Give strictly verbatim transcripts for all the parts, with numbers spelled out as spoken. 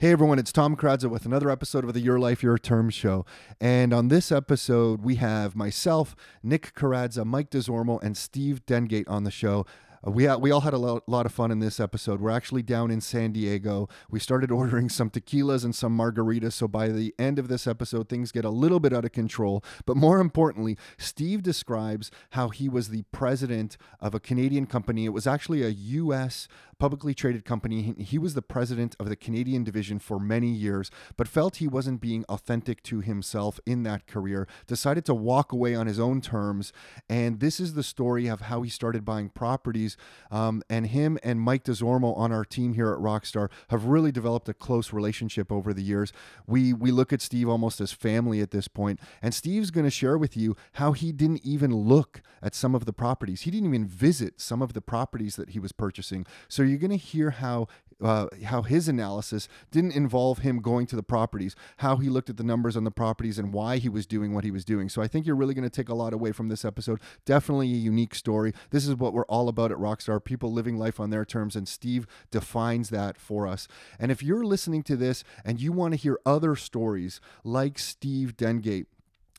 Hey everyone, it's Tom Karadza with another episode of the Your Life, Your Terms show. And on this episode, we have myself, Nick Karadza, Mike Desormeaux, and Steve Dengate on the show. Uh, we, ha- we all had a lo- lot of fun in this episode. We're actually down in San Diego. We started ordering some tequilas and some margaritas, so by the end of this episode, things get a little bit out of control. But more importantly, Steve describes how he was the president of a Canadian company. It was actually a U S publicly traded company. He was the president of the Canadian division for many years, but felt he wasn't being authentic to himself in that career, decided to walk away on his own terms. And this is the story of how he started buying properties. Um, and him and Mike Desormeaux on our team here at Rockstar have really developed a close relationship over the years. We we look at Steve almost as family at this point, and Steve's going to share with you how he didn't even look at some of the properties. He didn't even visit some of the properties that he was purchasing. So you're going to hear how uh, how his analysis didn't involve him going to the properties, how he looked at the numbers on the properties, and why he was doing what he was doing. So I think you're really going to take a lot away from this episode. Definitely a unique story. This is what we're all about at Rockstar, people living life on their terms, and Steve defines that for us. And if you're listening to this and you want to hear other stories like Steve Dengate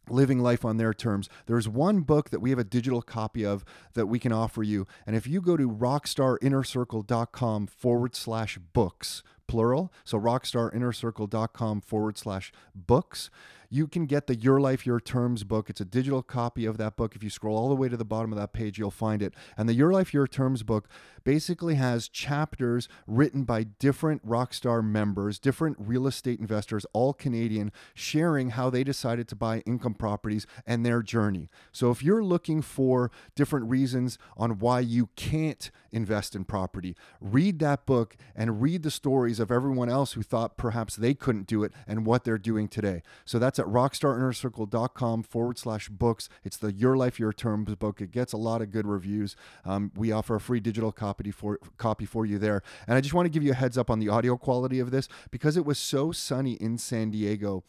living life on their terms, there's one book that we have a digital copy of that we can offer you. And if you go to rockstarinnercircle.com forward slash books, plural, so rockstarinnercircle.com forward slash books, you can get the Your Life, Your Terms book. It's a digital copy of that book. If you scroll all the way to the bottom of that page, you'll find it. And the Your Life, Your Terms book basically has chapters written by different Rockstar members, different real estate investors, all Canadian, sharing how they decided to buy income properties and their journey. So if you're looking for different reasons on why you can't invest in property, read that book and read the stories of everyone else who thought perhaps they couldn't do it and what they're doing today. So that's at rockstarinnercircle.com forward slash books. It's the Your Life, Your Terms book. It gets a lot of good reviews. Um, we offer a free digital copy for copy for you there. And I just want to give you a heads up on the audio quality of this because it was so sunny in San Diego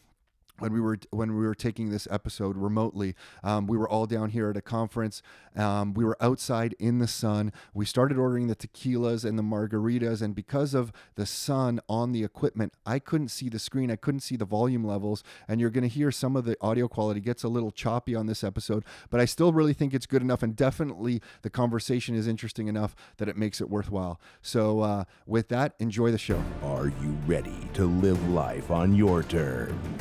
when we were when we were taking this episode remotely. Um, we were all down here at a conference. Um, we were outside in the sun. We started ordering the tequilas and the margaritas, and because of the sun on the equipment, I couldn't see the screen. I couldn't see the volume levels, and you're going to hear some of the audio quality gets a little choppy on this episode, but I still really think it's good enough, and definitely the conversation is interesting enough that it makes it worthwhile. So uh, with that, enjoy the show. Are you ready to live life on your terms?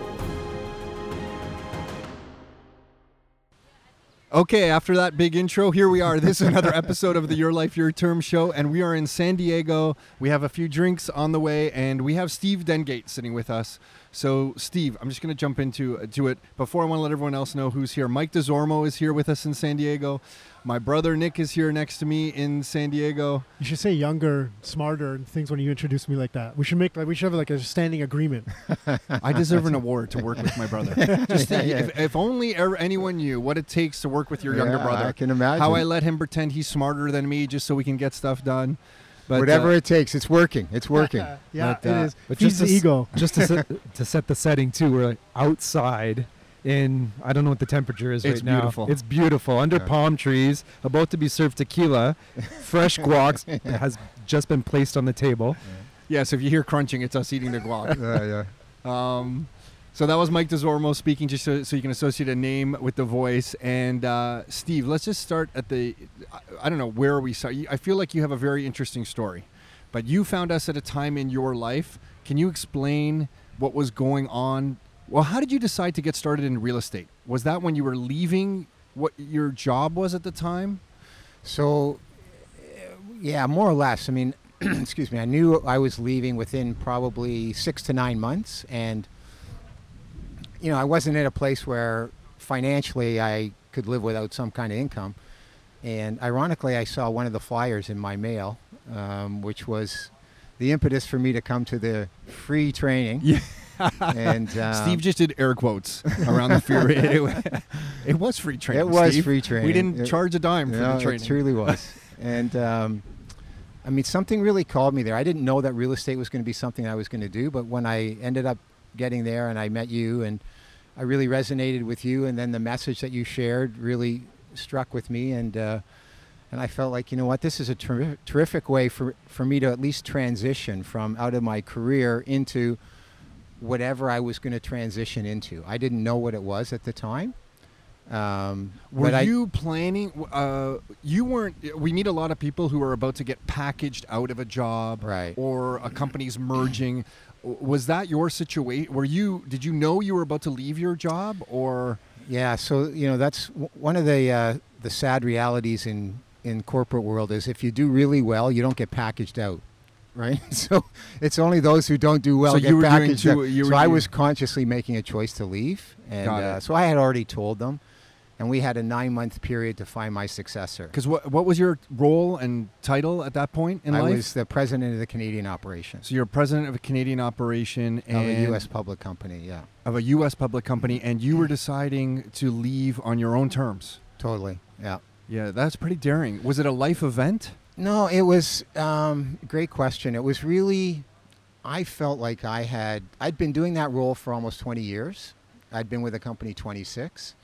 Okay, after that big intro, here we are. This is another episode of the Your Life, Your Term show, and we are in San Diego. We have a few drinks on the way, and we have Steve Dengate sitting with us. So, Steve, I'm just going to jump into uh, to it. Before I want to let everyone else know who's here, Mike Desormeaux is here with us in San Diego. My brother Nick is here next to me in San Diego. You should say younger, smarter, and things when you introduce me like that. We should make like we should have like a standing agreement. I deserve an award to work with my brother. Just yeah, yeah. If, if only er- anyone knew what it takes to work with your younger yeah, brother. I can imagine how I let him pretend he's smarter than me just so we can get stuff done. But whatever uh, it takes, it's working. It's working. yeah, but, uh, it is. But just the ego. Just to set, to set the setting too. We're like outside. In, I don't know what the temperature is it's right beautiful. now. It's beautiful. Under yeah. palm trees, about to be served tequila, fresh guac has just been placed on the table. Yeah, yeah, so if you hear crunching, it's us eating the guac. yeah, yeah. Um, so that was Mike Desormeaux speaking, just so, so you can associate a name with the voice. And uh, Steve, let's just start at the, I, I don't know, where we saw you. I feel like you have a very interesting story, but you found us at a time in your life. Can you explain what was going on? Well, how did you decide to get started in real estate? Was that when you were leaving what your job was at the time? So, yeah, more or less. I mean, excuse me, I knew I was leaving within probably six to nine months. And, you know, I wasn't at a place where financially I could live without some kind of income. And ironically, I saw one of the flyers in my mail, um, which was the impetus for me to come to the free training. Yeah. And um, Steve just did air quotes around the fear. It, it, it was free training. It was Steve. free training. We didn't it, charge a dime for no, the training. It truly was. And um, I mean, something really called me there. I didn't know that real estate was going to be something I was going to do, but when I ended up getting there and I met you, and I really resonated with you, and then the message that you shared really struck with me, and uh, and I felt like, you know what, this is a ter- terrific way for, for me to at least transition from out of my career into whatever I was going to transition into. I didn't know what it was at the time. Um, Were you I, planning, uh, you weren't, we meet a lot of people who are about to get packaged out of a job, right, or a company's merging. Was that your situation? Were you, did you know you were about to leave your job, or? Yeah. So, you know, that's w- one of the, uh, the sad realities in, in corporate world is if you do really well, you don't get packaged out. Right. So it's only those who don't do well so get packaged two, out. So I was consciously making a choice to leave. And uh, so I had already told them. And we had a nine-month period to find my successor. Because what what was your role and title at that point in I life? I was the president of the Canadian operation. So you're president of a Canadian operation. And of a U S public company, yeah. Of a U S public company, and you were deciding to leave on your own terms. Totally, yeah. Yeah, that's pretty daring. Was it a life event? No, it was, um, great question. It was really, I felt like I had, I'd been doing that role for almost twenty years. I'd been with the company twenty-six.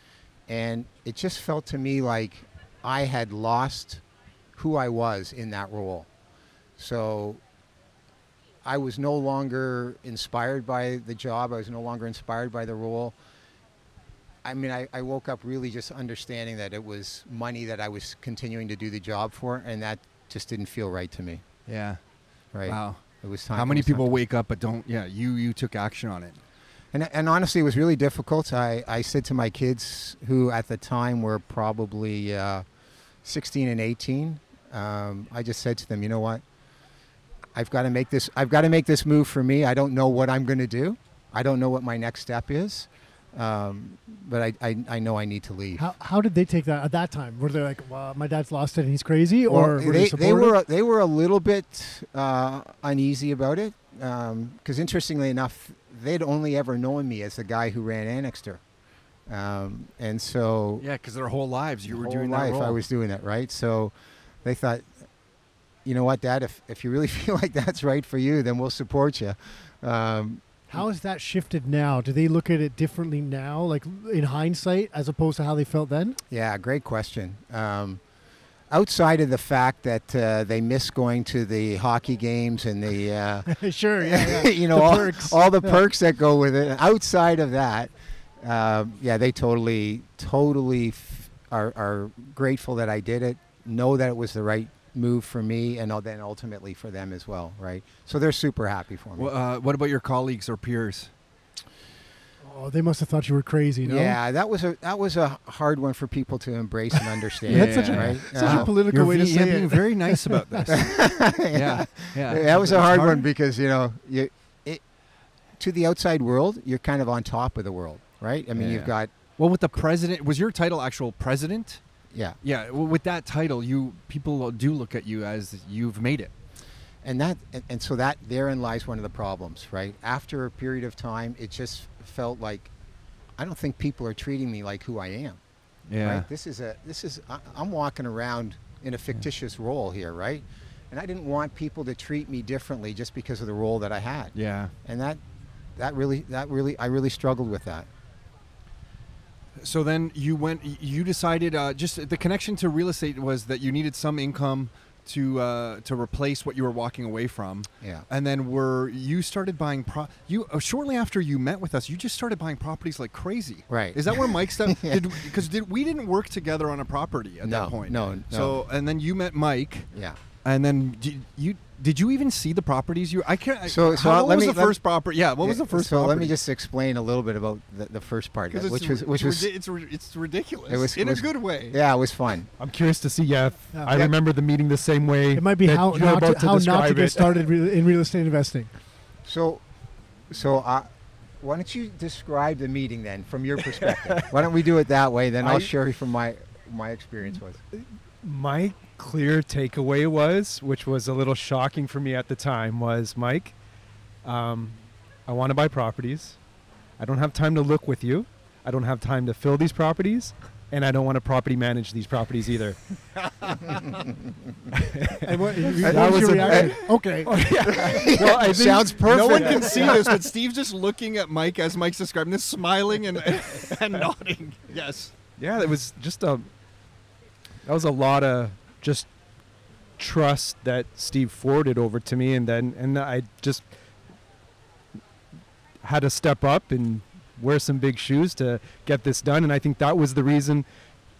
And it just felt to me like I had lost who I was in that role. So I was no longer inspired by the job. I was no longer inspired by the role. I mean, I, I woke up really just understanding that it was money that I was continuing to do the job for, and that just didn't feel right to me. Yeah. Right. Wow. It was time. How many people wake up but don't, yeah, you, you took action on it. And, and honestly, it was really difficult. I, I said to my kids, who at the time were probably uh, sixteen and eighteen, um, I just said to them, you know what? I've got to make this. I've got to make this move for me. I don't know what I'm going to do. I don't know what my next step is, um, but I, I I know I need to leave. How how did they take that at that time? Were they like, well, my dad's lost it and he's crazy, or well, were they, they, they were they were a little bit uh, uneasy about it, because um, interestingly enough, they'd only ever known me as the guy who ran Annixter. Um, and so... Yeah, because their whole lives you were doing that role. Whole life I was doing that, right? So they thought, you know what, Dad, if, if you really feel like that's right for you, then we'll support you. Um, how has that shifted now? Do they look at it differently now, like in hindsight, as opposed to how they felt then? Yeah, great question. Um, outside of the fact that uh, they miss going to the hockey games and the uh, sure, yeah, yeah. you know, the all, perks. all the yeah. perks that go with it. Outside of that, uh, yeah, they totally, totally f- are, are grateful that I did it. Know that it was the right move for me, and then ultimately for them as well, right? So they're super happy for me. Well, uh, what about your colleagues or peers? Oh, they must have thought you were crazy, no? Yeah, that was a that was a hard one for people to embrace and understand. yeah, that's such, a, right? such uh, a political way v- to say it. You're being very nice about this. yeah, yeah. That was a hard, hard one because, you know, you, it, to the outside world, you're kind of on top of the world, right? I mean, yeah. you've got... Well, with the president, was your title actual president? Yeah. Yeah, well, with that title, you people do look at you as you've made it. And that, and, and so that therein lies one of the problems, right? After a period of time, it just... felt like I don't think people are treating me like who I am. Yeah. Right? This is a this is I, I'm walking around in a fictitious role here, right? And I didn't want people to treat me differently just because of the role that I had. Yeah. And that that really that really I really struggled with that. So then you went you decided uh, just the connection to real estate was that you needed some income to uh, to replace what you were walking away from. Yeah. And then were you started buying pro- you uh, shortly after you met with us, you just started buying properties like crazy. Right. Is that where Mike stepped yeah. did because did we didn't work together on a property at no, that point. No, no. So and then you met Mike. Yeah. And then did you did you even see the properties you I can't So, I, so how, what let was me, the first property? Yeah, what yeah, was the first so property? So let me just explain a little bit about the, the first part that, which was which was it's it's ridiculous it was, in was, a good way. Yeah, it was fun. I'm curious to see yeah, if yeah. I yeah. remember the meeting the same way. It might be how not to, how not to get started in real estate investing. So so I why don't you describe the meeting then from your perspective? Why don't we do it that way then I, I'll share from my my experience was. My clear takeaway was, which was a little shocking for me at the time, was Mike, um, I want to buy properties. I don't have time to look with you. I don't have time to fill these properties. and I don't want to property manage these properties either. And what, you, that, that was, was your reaction? A, okay. Oh, yeah. Well, I think sounds perfect. No one can see yeah. this, but Steve's just looking at Mike as Mike's describing this, smiling and and, and nodding. Yes. Yeah, that was just a. That was a lot of just trust that Steve forwarded over to me, and then and I just had to step up and wear some big shoes to get this done. And I think that was the reason,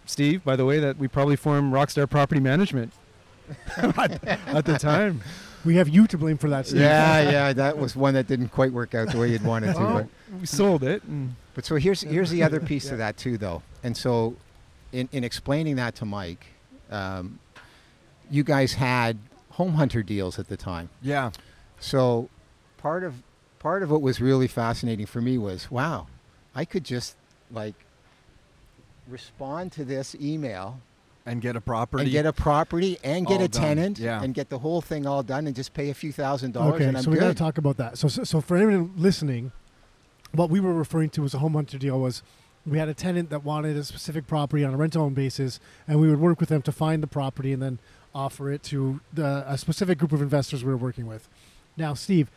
Steve, by the way, that we probably formed Rockstar Property Management at the time. We have you to blame for that, Steve. Yeah, yeah, that was one that didn't quite work out the way you'd wanted to. Well, but we sold it. And but so here's here's the other piece yeah. to that too, though. And so in, in explaining that to Mike, um, you guys had home hunter deals at the time. Yeah. So part of Part of what was really fascinating for me was, wow, I could just like respond to this email and get a property, and get a property, and get a tenant, yeah. and get the whole thing all done, and just pay a few thousand dollars. Okay, and I'm so we got to talk about that. So, so, so for anyone listening, what we were referring to as a home hunter deal was, we had a tenant that wanted a specific property on a rent-to-own basis, and we would work with them to find the property and then offer it to the, a specific group of investors we were working with. Now, Steve,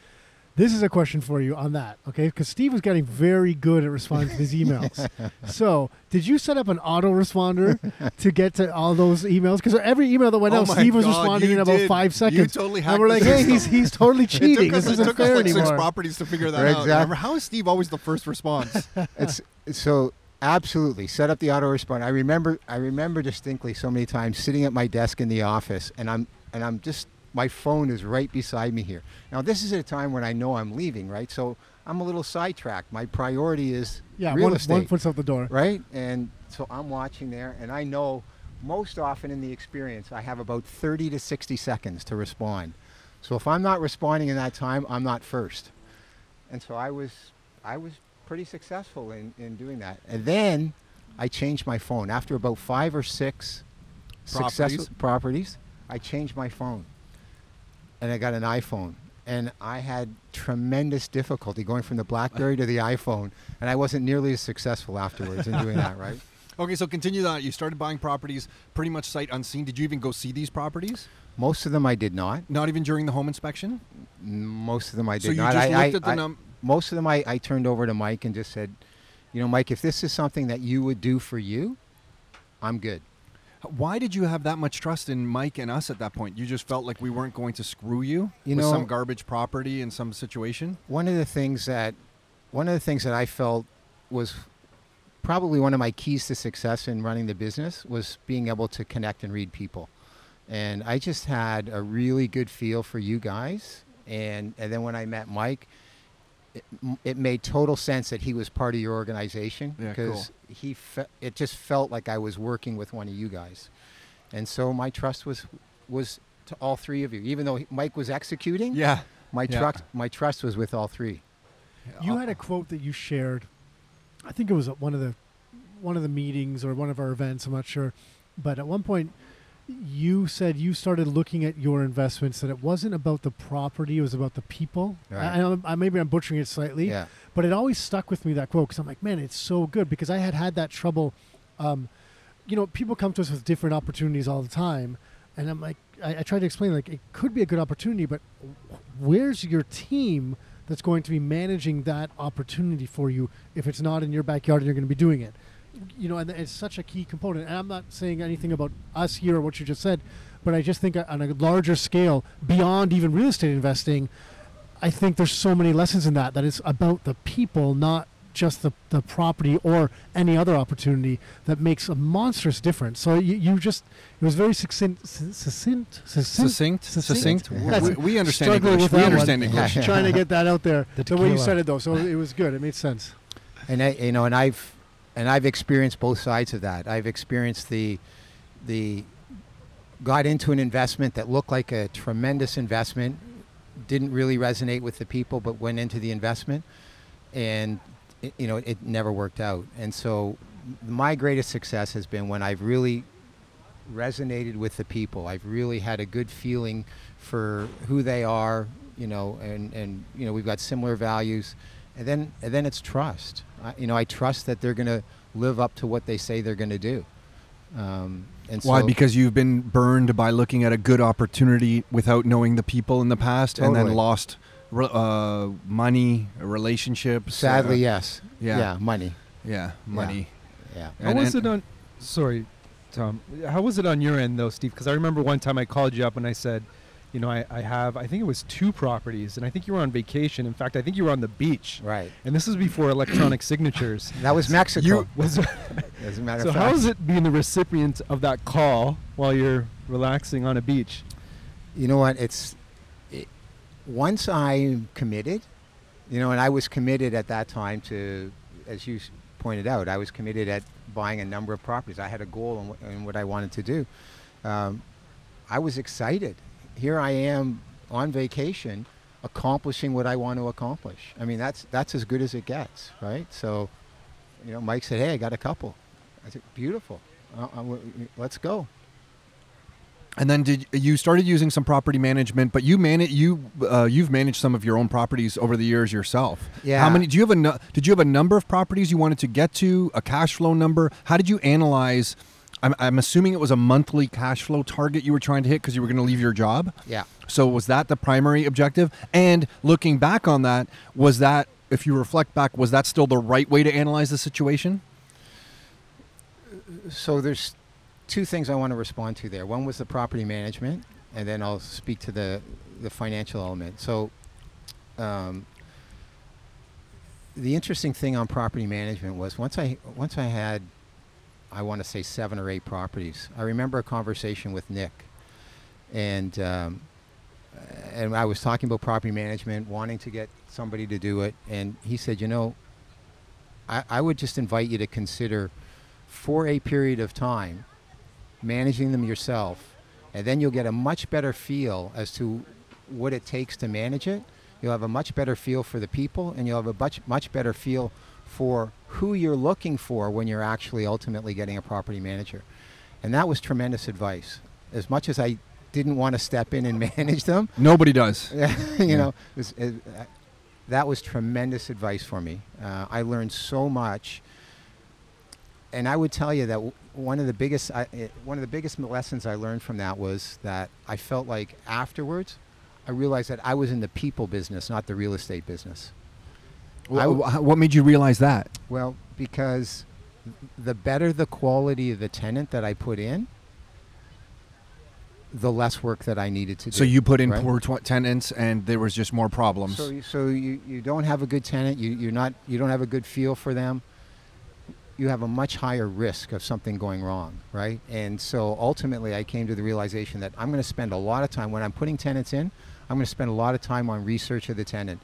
this is a question for you on that, okay? Because Steve was getting very good at responding to his emails. So did you set up an autoresponder to get to all those emails? Because every email that went oh out, Steve God, was responding in did. about five seconds. You totally hacked. And we're like, hey, he's, he's totally cheating. It took us, this it took us like anymore. six properties to figure that exactly. out. Remember, how is Steve always the first response? It's so absolutely. Set up the autoresponder. I remember I remember distinctly so many times sitting at my desk in the office, and I'm and I'm just... my phone is right beside me here. Now, this is at a time when I know I'm leaving, right? So I'm a little sidetracked. My priority is yeah, real one, estate. Yeah, one foot's out the door. Right? And so I'm watching there, and I know most often in the experience, I have about thirty to sixty seconds to respond. So if I'm not responding in that time, I'm not first. And so I was I was pretty successful in, in doing that. And then I changed my phone. After about five or six properties. successful properties, I changed my phone. And I got an iPhone, and I had tremendous difficulty going from the BlackBerry to the iPhone, and I wasn't nearly as successful afterwards in doing that, right? Okay, so continue that. You started buying properties pretty much sight unseen. Did you even go see these properties? Most of them I did not. Not even during the home inspection? Most of them I did not. So you just looked at the num- Most of them I, I turned over to Mike and just said, you know, Mike, if this is something that you would do for you, I'm good. Why did you have that much trust in Mike and us at that point? You just felt like we weren't going to screw you, you with know, some garbage property in some situation? One of the things that one of the things that I felt was probably one of my keys to success in running the business was being able to connect and read people. And I just had a really good feel for you guys. And, and then when I met Mike, it, it made total sense that he was part of your organization, because yeah, cool. he fe- it just felt like I was working with one of you guys. And so my trust was was to all three of you. Even though he, Mike was executing, yeah, my yeah. trust my trust was with all three. You had a quote that you shared. I think it was at one of the one of the meetings or one of our events, I'm not sure, but at one point you said you started looking at your investments, that it wasn't about the property, it was about the people. Right. I, I, maybe I'm butchering it slightly, yeah. but it always stuck with me, that quote, because I'm like, man, it's so good, because I had had that trouble. Um, you know, people come to us with different opportunities all the time, and I'm like, I, I try to explain, like, it could be a good opportunity, but where's your team that's going to be managing that opportunity for you if it's not in your backyard and you're going to be doing it? You know, and it's such a key component. And I'm not saying anything about us here or what you just said, but I just think on a larger scale, beyond even real estate investing, I think there's so many lessons in that, that it's about the people, not just the, the property or any other opportunity, that makes a monstrous difference. So you, you just, it was very succinct. Succinct? Succinct? Succinct. succinct. We, we understand English. We understand one. English. Trying to get that out there. The, the way you said it, though, so it was good. It made sense. And I, you know, and I've, And I've experienced both sides of that. I've experienced the, the, got into an investment that looked like a tremendous investment, didn't really resonate with the people, but went into the investment, and it, you know, it never worked out. And so, my greatest success has been when I've really resonated with the people. I've really had a good feeling for who they are, you know, and and you know, we've got similar values. And then, and then it's trust. I, you know, I trust that they're going to live up to what they say they're going to do. Um, and Why? So, because you've been burned by looking at a good opportunity without knowing the people in the past, totally. And then lost uh, money, relationships. Sadly, uh, yes. Yeah. yeah, money. Yeah, money. Yeah. yeah. How and, was and, it on? Sorry, Tom. How was it on your end, though, Steve? Because I remember one time I called you up and I said, you know, I, I have, I think it was two properties, and I think you were on vacation. In fact, I think you were on the beach. Right. And this was before electronic signatures. That was Mexico. You, was, as a matter so of fact. So how is it being the recipient of that call while you're relaxing on a beach? You know what, it's, it, once I'm committed, you know, and I was committed at that time to, as you pointed out, I was committed at buying a number of properties. I had a goal in, in what I wanted to do. Um, I was excited. Here I am on vacation, accomplishing what I want to accomplish. I mean, that's that's as good as it gets, right? So, you know, Mike said, "Hey, I got a couple." I said, "Beautiful, uh, w- let's go." And then did you started using some property management? But you man you uh, you've managed some of your own properties over the years yourself. Yeah. How many? Do you have a nu- Did you have a number of properties you wanted to get to? A cash flow number? How did you analyze? I'm, I'm assuming it was a monthly cash flow target you were trying to hit because you were going to leave your job. Yeah. So was that the primary objective? And looking back on that, was that, if you reflect back, was that still the right way to analyze the situation? So there's two things I want to respond to there. One was the property management, and then I'll speak to the, the financial element. So um, the interesting thing on property management was once I once I had... I want to say seven or eight properties. I remember a conversation with Nick, and um, and I was talking about property management, wanting to get somebody to do it, and he said, you know, I, I would just invite you to consider for a period of time managing them yourself, and then you'll get a much better feel as to what it takes to manage it. You'll have a much better feel for the people, and you'll have a much, much better feel for who you're looking for when you're actually ultimately getting a property manager. And that was tremendous advice. As much as I didn't want to step in and manage them. Nobody does. you yeah. know, it was, it, uh, that was tremendous advice for me. Uh, I learned so much. And I would tell you that w- one of the biggest I, it, one of the biggest lessons I learned from that was that I felt like afterwards, I realized that I was in the people business, not the real estate business. W- what made you realize that? Well, because the better the quality of the tenant that I put in, the less work that I needed to do. So you put in right? poor tw- tenants, and there was just more problems. So, so you, you don't have a good tenant. You you're not you don't have a good feel for them. You have a much higher risk of something going wrong, right? And so ultimately, I came to the realization that I'm going to spend a lot of time when I'm putting tenants in. I'm going to spend a lot of time on research of the tenant.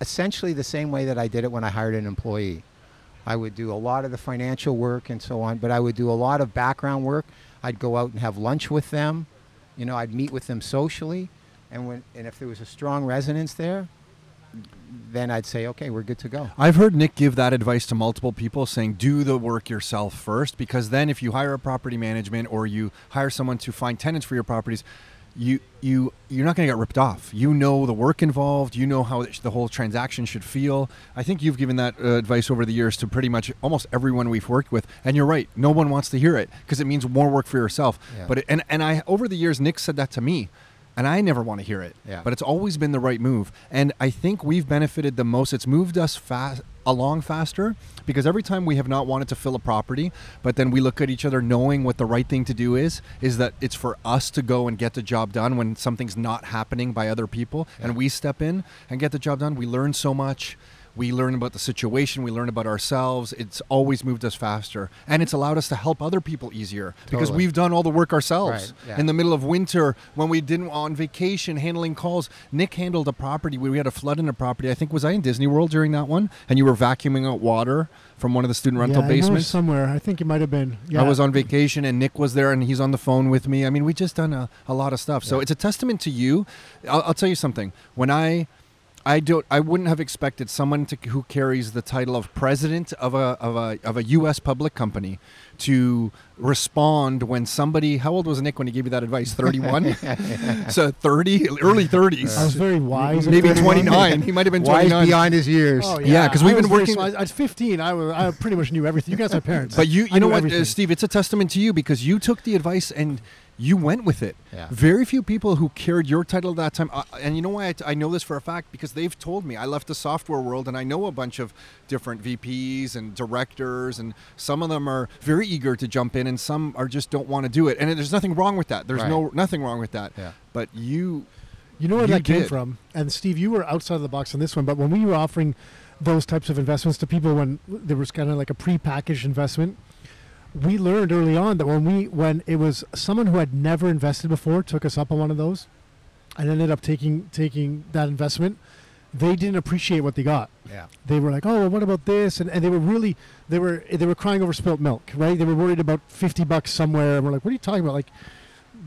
Essentially the same way that I did it when I hired an employee. I would do a lot of the financial work and so on, but I would do a lot of background work. I'd go out and have lunch with them. You know, I'd meet with them socially. And when and if there was a strong resonance there, then I'd say, okay, we're good to go. I've heard Nick give that advice to multiple people saying, do the work yourself first, because then if you hire a property management or you hire someone to find tenants for your properties, You you you're not going to get ripped off. You know the work involved. You know how the whole transaction should feel. I think you've given that uh, advice over the years to pretty much almost everyone we've worked with. And you're right. No one wants to hear it because it means more work for yourself. Yeah. But it, and and I over the years Nick said that to me, and I never want to hear it. Yeah. But it's always been the right move. And I think we've benefited the most. It's moved us fast. along faster because every time we have not wanted to fill a property, but then we look at each other knowing what the right thing to do is, is that it's for us to go and get the job done when something's not happening by other people. Yeah. And we step in and get the job done. We learn so much. We learn about the situation. We learn about ourselves. It's always moved us faster. And it's allowed us to help other people easier because totally. We've done all the work ourselves. Right. Yeah. In the middle of winter, when we didn't on vacation, handling calls, Nick handled a property. We had a flood in a property. I think, was I in Disney World during that one? And you were vacuuming out water from one of the student rental yeah, basements? Yeah, I know somewhere. I think it might have been. Yeah. I was on vacation and Nick was there and he's on the phone with me. I mean, we just done a, a lot of stuff. Yeah. So it's a testament to you. I'll, I'll tell you something. When I... I don't. I wouldn't have expected someone to, who carries the title of president of a of a of a U S public company to respond when somebody. How old was Nick when he gave you that advice? thirty-one So thirty, early thirties. I was very wise. Maybe twenty-nine. He might have been twenty-nine. Wise behind his years. Oh, yeah, because yeah, we've been working. Very, at fifteen, I was, I pretty much knew everything. You guys are parents. But you, you know what, uh, Steve? It's a testament to you because you took the advice and. You went with it. Yeah. Very few people who carried your title at that time. Uh, and you know why I, t- I know this for a fact? Because they've told me. I left the software world, and I know a bunch of different V Ps and directors, and some of them are very eager to jump in, and some are just don't want to do it. And there's nothing wrong with that. There's right. no nothing wrong with that. Yeah. But you... You know where you that did. Came from. And, Steve, you were outside of the box on this one, but when we were offering those types of investments to people when there was kind of like a prepackaged investment, we learned early on that when we when it was someone who had never invested before took us up on one of those and ended up taking taking that investment, they didn't appreciate what they got. Yeah. They were like, oh, well, what about this? And, and they were really, they were they were crying over spilt milk, right? They were worried about fifty bucks somewhere. And we're like, what are you talking about? Like,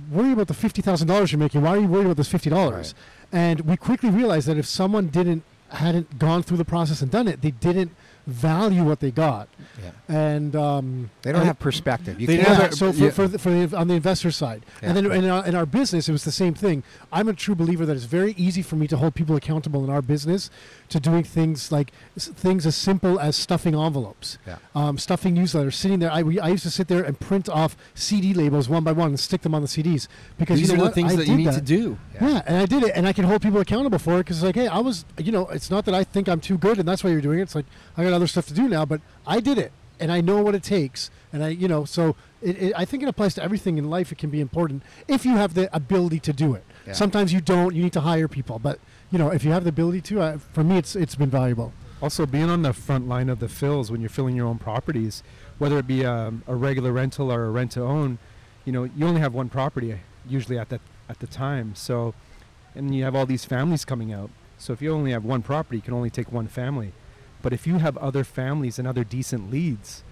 worry about the fifty thousand dollars you're making. Why are you worried about this fifty dollars? Right. And we quickly realized that if someone didn't, hadn't gone through the process and done it, they didn't value what they got, yeah. and um, they don't and have perspective. You they can't. Have, so for, yeah. for, the, for the, on the investor side, yeah. and then in our, in our business, it was the same thing. I'm a true believer that it's very easy for me to hold people accountable in our business to doing things like things as simple as stuffing envelopes, yeah. um, stuffing newsletters, sitting there. I, we, I used to sit there and print off C D labels one by one and stick them on the C Ds because these you know are what? the things I that you need that. to do. Yeah. yeah, and I did it, and I can hold people accountable for it because it's like, hey, I was, you know, it's not that I think I'm too good, and that's why you're doing it. It's like I got other stuff to do now, but I did it and I know what it takes, and I you know so it, it, I think it applies to everything in life. It can be important if you have the ability to do it. Yeah. Sometimes you don't, you need to hire people, but you know if you have the ability to, I, for me it's it's been valuable. Also being on the front line of the fills when you're filling your own properties, whether it be um, a regular rental or a rent to own, you know you only have one property usually at that at the time, so and you have all these families coming out, so if you only have one property you can only take one family. But if you have other families and other decent leads,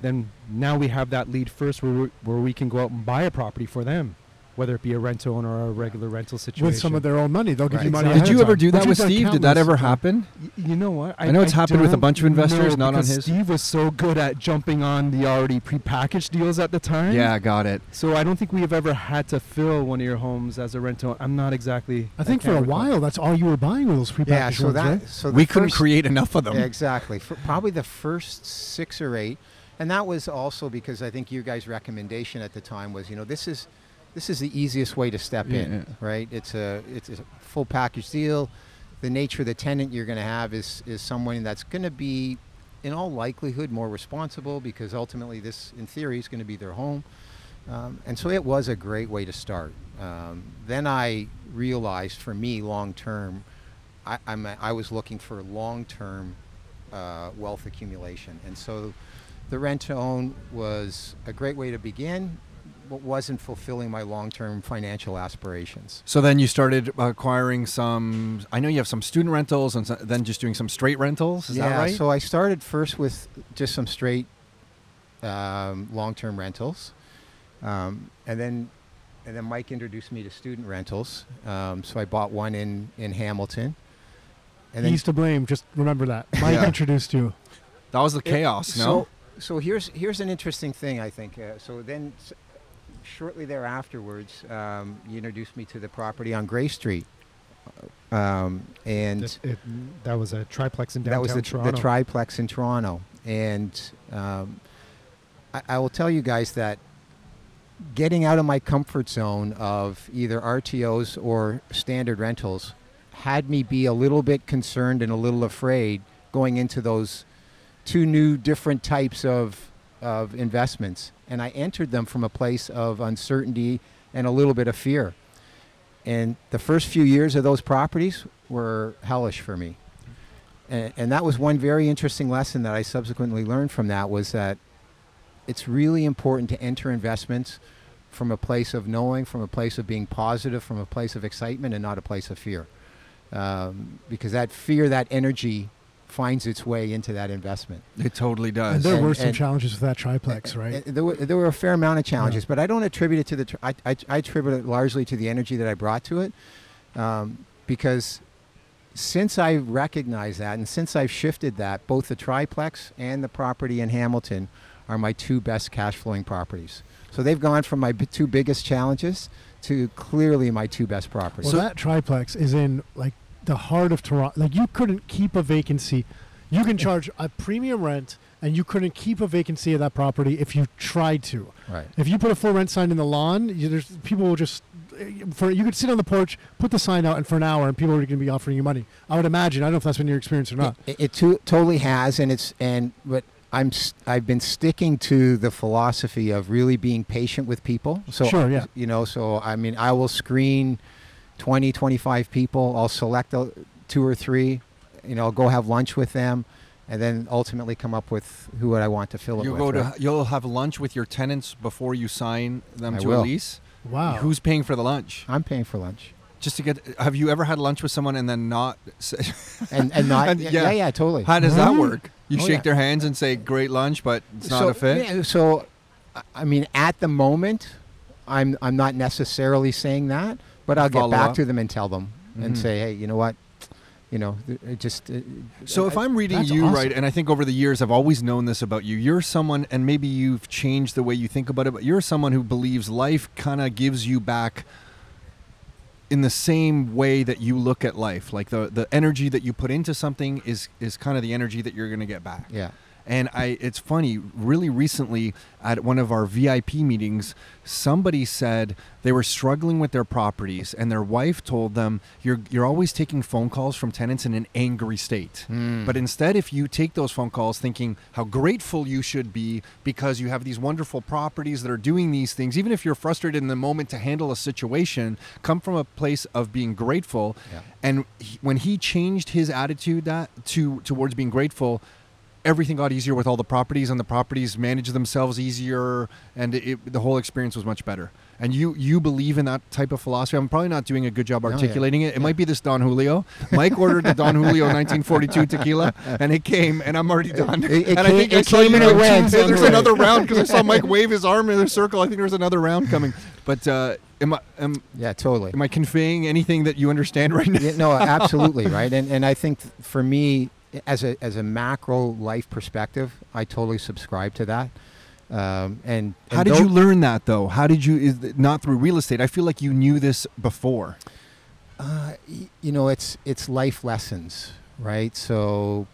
then now we have that lead first where we, where we can go out and buy a property for them, whether it be a rental owner or a regular rental situation. With some of their own money. They'll give right. you money. Exactly. Did you ever do that with Steve? Did that ever happen? Y- you know what? I, I know it's I happened with a bunch of investors, not on his. Steve was so good at jumping on the already prepackaged deals at the time. Yeah, got it. So I don't think we have ever had to fill one of your homes as a rental. I'm not exactly. I think I for a while, recall. That's all you were buying with those prepackaged yeah, so ones, that, right? so We couldn't create enough of them. Yeah, exactly. For probably the first six or eight. And that was also because I think you guys' recommendation at the time was, you know, this is... This is the easiest way to step yeah, in, yeah. right? It's a it's a full package deal. The nature of the tenant you're going to have is is someone that's going to be, in all likelihood, more responsible because ultimately this, in theory, is going to be their home. Um, and so it was a great way to start. Um, then I realized, for me, long term, I I'm a, I was looking for long term uh, wealth accumulation, and so the rent to own was a great way to begin. What wasn't fulfilling my long-term financial aspirations. So then you started acquiring some, I know you have some student rentals and so, then just doing some straight rentals, is yeah, that right? Yeah, so I started first with just some straight um, long-term rentals. Um, and then and then Mike introduced me to student rentals. Um, so I bought one in, in Hamilton. And then he's to blame, just remember that. Mike yeah. introduced you. That was the chaos, it, no? So, so here's, here's an interesting thing, I think. Uh, so then... Shortly thereafterwards, um, you introduced me to the property on Gray Street, um, and it, it, that was a triplex in downtown Toronto. That was the, Toronto. the triplex in Toronto, and um, I, I will tell you guys that getting out of my comfort zone of either R T Os or standard rentals had me be a little bit concerned and a little afraid going into those two new different types of of investments. And I entered them from a place of uncertainty and a little bit of fear. And the first few years of those properties were hellish for me. And, and that was one very interesting lesson that I subsequently learned from that was that it's really important to enter investments from a place of knowing, from a place of being positive, from a place of excitement and not a place of fear. Um, because that fear, that energy, finds its way into that investment. It totally does. And there and, were some challenges with that triplex, and, right? And there, were, there were a fair amount of challenges, yeah. but I don't attribute it to the, tri- I, I, I attribute it largely to the energy that I brought to it, um, because since I recognize that, and since I've shifted that, both the triplex and the property in Hamilton are my two best cash flowing properties. So they've gone from my b- two biggest challenges to clearly my two best properties. Well, so that triplex is in like the heart of Toronto. Like you couldn't keep a vacancy. You can charge a premium rent, and you couldn't keep a vacancy of that property if you tried to. Right. If you put a for rent sign in the lawn, you, there's people will just for you could sit on the porch, put the sign out, and for an hour, and people are going to be offering you money. I would imagine. I don't know if that's been your experience or not. It, it, it to, totally has, and it's and but I'm I've been sticking to the philosophy of really being patient with people. So sure, yeah. You know, so I mean, I will screen twenty, twenty-five people. I'll select a, two or three. You know, I'll go have lunch with them, and then ultimately come up with who would I want to fill it you with. Go right? to, you'll have lunch with your tenants before you sign them I to will. a lease? Wow. Who's paying for the lunch? I'm paying for lunch. Just to get, have you ever had lunch with someone and then not? and, and not, and, yeah, yeah, yeah, totally. How does that work? You oh, shake yeah. their hands and say, great lunch, but it's so, not a fit? Yeah, so, I mean, at the moment, I'm I'm not necessarily saying that, but I'll Follow get back up. to them and tell them mm-hmm. and say, hey, you know what? You know, it just. It, so I, if I'm reading you awesome. right, and I think over the years I've always known this about you, you're someone, and maybe you've changed the way you think about it, but you're someone who believes life kind of gives you back in the same way that you look at life. Like the, the energy that you put into something is, is kind of the energy that you're going to get back. Yeah. And I, it's funny, really recently at one of our V I P meetings, somebody said they were struggling with their properties and their wife told them, you're you're always taking phone calls from tenants in an angry state. Mm. But instead, if you take those phone calls thinking how grateful you should be because you have these wonderful properties that are doing these things, even if you're frustrated in the moment to handle a situation, come from a place of being grateful. Yeah. And he, when he changed his attitude that to towards being grateful, everything got easier with all the properties, and the properties managed themselves easier, and it, the whole experience was much better. And you you believe in that type of philosophy. I'm probably not doing a good job articulating no, yeah. it. It yeah. might be this Don Julio. Mike ordered the Don Julio nineteen forty-two tequila, and it came, and I'm already done. It, it and came, I think it came and it went. There's another round, because I saw Mike wave his arm in a circle. I think there was another round coming. But uh, am I? Am, yeah, totally. Am I conveying anything that you understand right now? Yeah, no, absolutely, right? And and I think th- for me, As a as a macro life perspective, I totally subscribe to that. Um, and, and how did you learn that though? How did you? Is th- not through real estate. I feel like you knew this before. Uh, y- you know, it's it's life lessons, right? So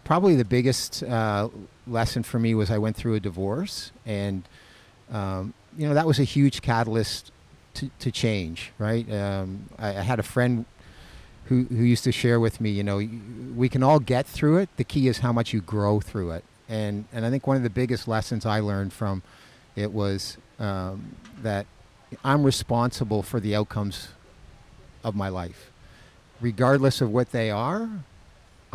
probably the biggest uh, lesson for me was I went through a divorce, and um, you know that was a huge catalyst to to change, right? Um, I, I had a friend who who used to share with me, you know, we can all get through it. The key is how much you grow through it. And and I think one of the biggest lessons I learned from it was um, that I'm responsible for the outcomes of my life. Regardless of what they are,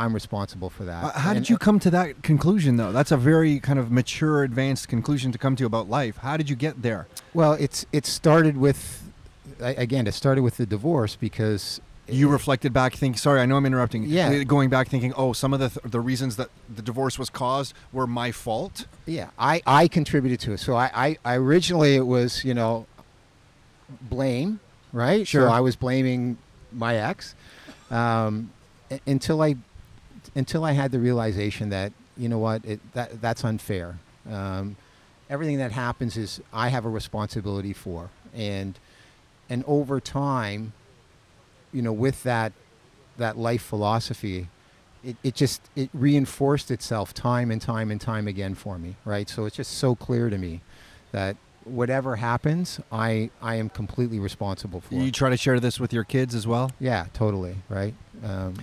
I'm responsible for that. Uh, how and, did you come to that conclusion, though? That's a very kind of mature, advanced conclusion to come to about life. How did you get there? Well, it's it started with, again, it started with the divorce because... You reflected back, think. Sorry, I know I'm interrupting. Yeah, going back, thinking, oh, some of the th- the reasons that the divorce was caused were my fault. Yeah, I, I contributed to it. So I, I, I originally it was you know blame, right? Sure. So I was blaming my ex um, until I until I had the realization that you know what it, that that's unfair. Um, everything that happens is I have a responsibility for, and and over time, you know, with that that life philosophy, it, it just it reinforced itself time and time and time again for me, right? So it's just so clear to me that whatever happens, I, I am completely responsible for. You try to share this with your kids as well? Yeah, totally, right? Um,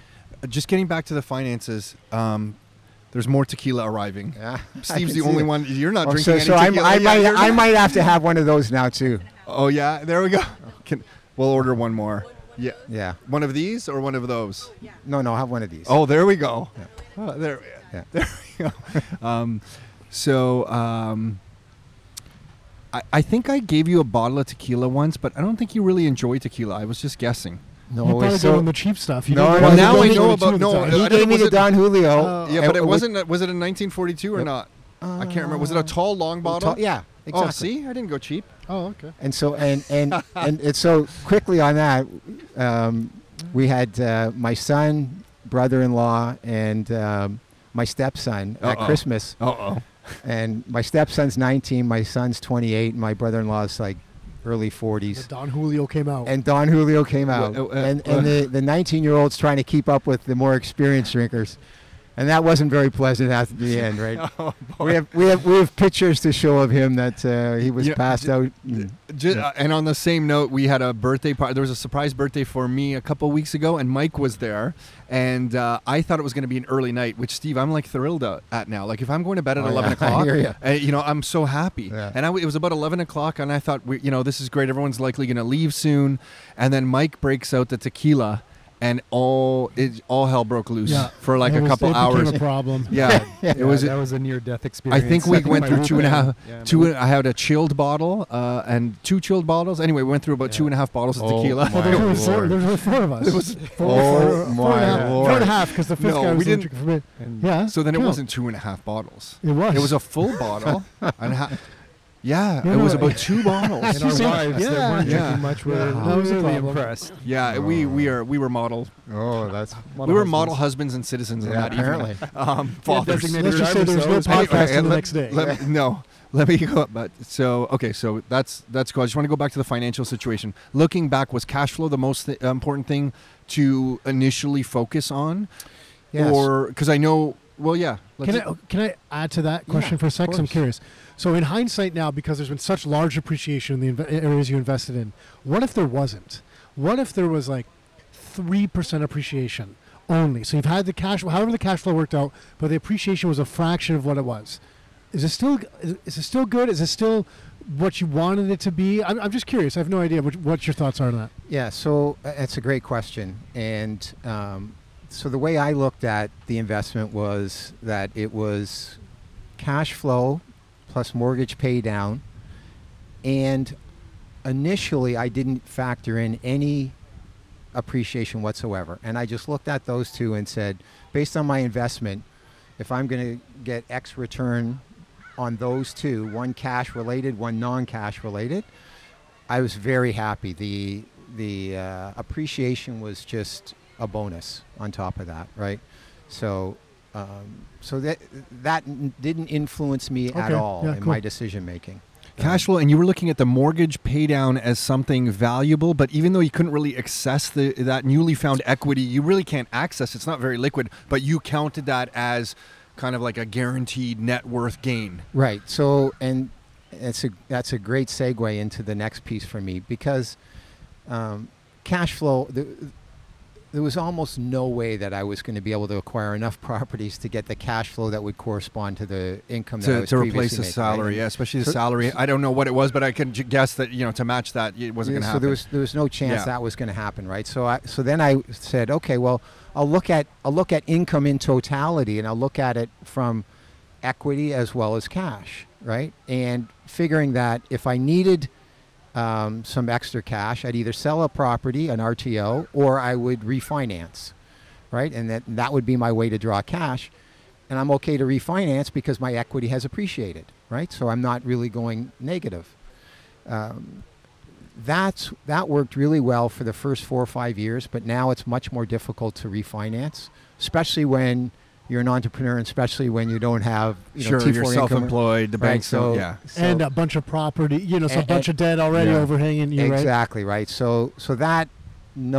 just getting back to the finances, um, there's more tequila arriving. Yeah, Steve's the only it. one. You're not oh, drinking so, any so tequila. I, I, yeah, might, I might have to have one of those now, too. Oh, yeah? There we go. Can, we'll order one more. Yeah, yeah. One of these or one of those? Oh, yeah. No, no, I have one of these. Oh, there we go. Yeah. Oh, there, yeah. there we go. um, so um, I, I think I gave you a bottle of tequila once, but I don't think you really enjoy tequila. I was just guessing. No, you probably so, go on the cheap stuff. You no, well, well, now I know about. No, he gave me the Don Julio. Uh, yeah, but it wasn't. Was it a nineteen forty-two or yep. not? Uh, I can't remember. Was it a tall, long bottle? Tall, yeah. Exactly. Oh, see, I didn't go cheap. Oh, okay. And so, and and and, and so quickly on that, um, we had uh, my son, brother-in-law and um, my stepson Uh-oh. at Christmas. Uh-oh. And my stepson's nineteen, my son's twenty-eight, and my brother-in-law's like early forties. And Don Julio came out. And Don Julio came out. Uh, uh, and and uh, the nineteen-year-old's trying to keep up with the more experienced drinkers. And that wasn't very pleasant at the end, right? Oh, boy. We have we have we have pictures to show of him that uh, he was yeah, passed j- out. Mm. J- yeah. And on the same note, we had a birthday party. There was a surprise birthday for me a couple weeks ago, and Mike was there. And uh, I thought it was going to be an early night, which Steve, I'm like thrilled at now. Like if I'm going to bed at oh, eleven yeah. o'clock, I hear you. Uh, you know, I'm so happy. Yeah. And I w- it was about eleven o'clock, and I thought, we, you know, this is great. Everyone's likely going to leave soon. And then Mike breaks out the tequila. And all it, all hell broke loose yeah. for like it a was, couple it hours. A problem. Yeah, yeah. It was. That was a near death experience. I think we Nothing went through two and a half. Yeah, two. I had a chilled bottle uh, and two chilled bottles. Anyway, we went through about yeah. two and a half bottles oh of tequila. Well, there were four, four of us. It was four, oh four, my four and a half, Lord. Four and a half because the fifth no, guy was allergic for me. Yeah. So then it yeah. wasn't two and a half bottles. It was. It was a full bottle and half. Yeah, no, it was no, about two bottles. And our wives yeah. that weren't yeah. drinking much were yeah. really impressed. Yeah, oh. we we are we were model. Oh, that's model we were husbands. model husbands and citizens. Yeah, apparently. Um, fathers. Yeah, let's just say there's no podcast anyway, the let, next day. Let, yeah. No, let me go. But so okay, so that's that's cool. I just want to go back to the financial situation. Looking back, was cash flow the most th- important thing to initially focus on, yes. or because I know. Well, yeah. Let's can I can I add to that question yeah, for a second? I'm curious. So in hindsight now, because there's been such large appreciation in the inv- areas you invested in, what if there wasn't? What if there was like three percent appreciation only? So you've had the cash, however the cash flow worked out, but the appreciation was a fraction of what it was. Is it still is it still good? Is it still what you wanted it to be? I'm, I'm just curious. I have no idea what, what your thoughts are on that. Yeah, so uh, that's a great question. And um, so the way I looked at the investment was that it was cash flow plus mortgage pay down, and initially I didn't factor in any appreciation whatsoever, and I just looked at those two and said, based on my investment, if I'm going to get X return on those two, one cash related, one non-cash related, I was very happy. The the uh, appreciation was just a bonus on top of that, right? So. Um, so that that n- didn't influence me okay. at all yeah, in cool. my decision making. Cash flow, and you were looking at the mortgage pay down as something valuable, but even though you couldn't really access the that newly found equity, you really can't access. It's not very liquid, but you counted that as kind of like a guaranteed net worth gain. Right. So, and that's a that's a great segue into the next piece for me, because um, cash flow. The, There was almost no way that I was going to be able to acquire enough properties to get the cash flow that would correspond to the income that to, I was to replace the making, salary, right? Yeah, especially the so, salary. I don't know what it was, but I can j- guess that, you know, to match that, it wasn't yeah, going to so happen. So there was there was no chance yeah. that was going to happen, right? So I so then I said, okay, well, I'll look at I'll look at income in totality, and I'll look at it from equity as well as cash, right? And figuring that if I needed Um, some extra cash, I'd either sell a property, an R T O, or I would refinance, right? And that that would be my way to draw cash. And I'm okay to refinance because my equity has appreciated, right? So I'm not really going negative. Um, that's that worked really well for the first four or five years, but now it's much more difficult to refinance, especially when you're an entrepreneur, and especially when you don't have you know, sure T four you're self-employed, income, the bank, right? so yeah, so, and a bunch of property, you know, so a bunch of debt already yeah. overhanging you, exactly, right? Exactly right. So so that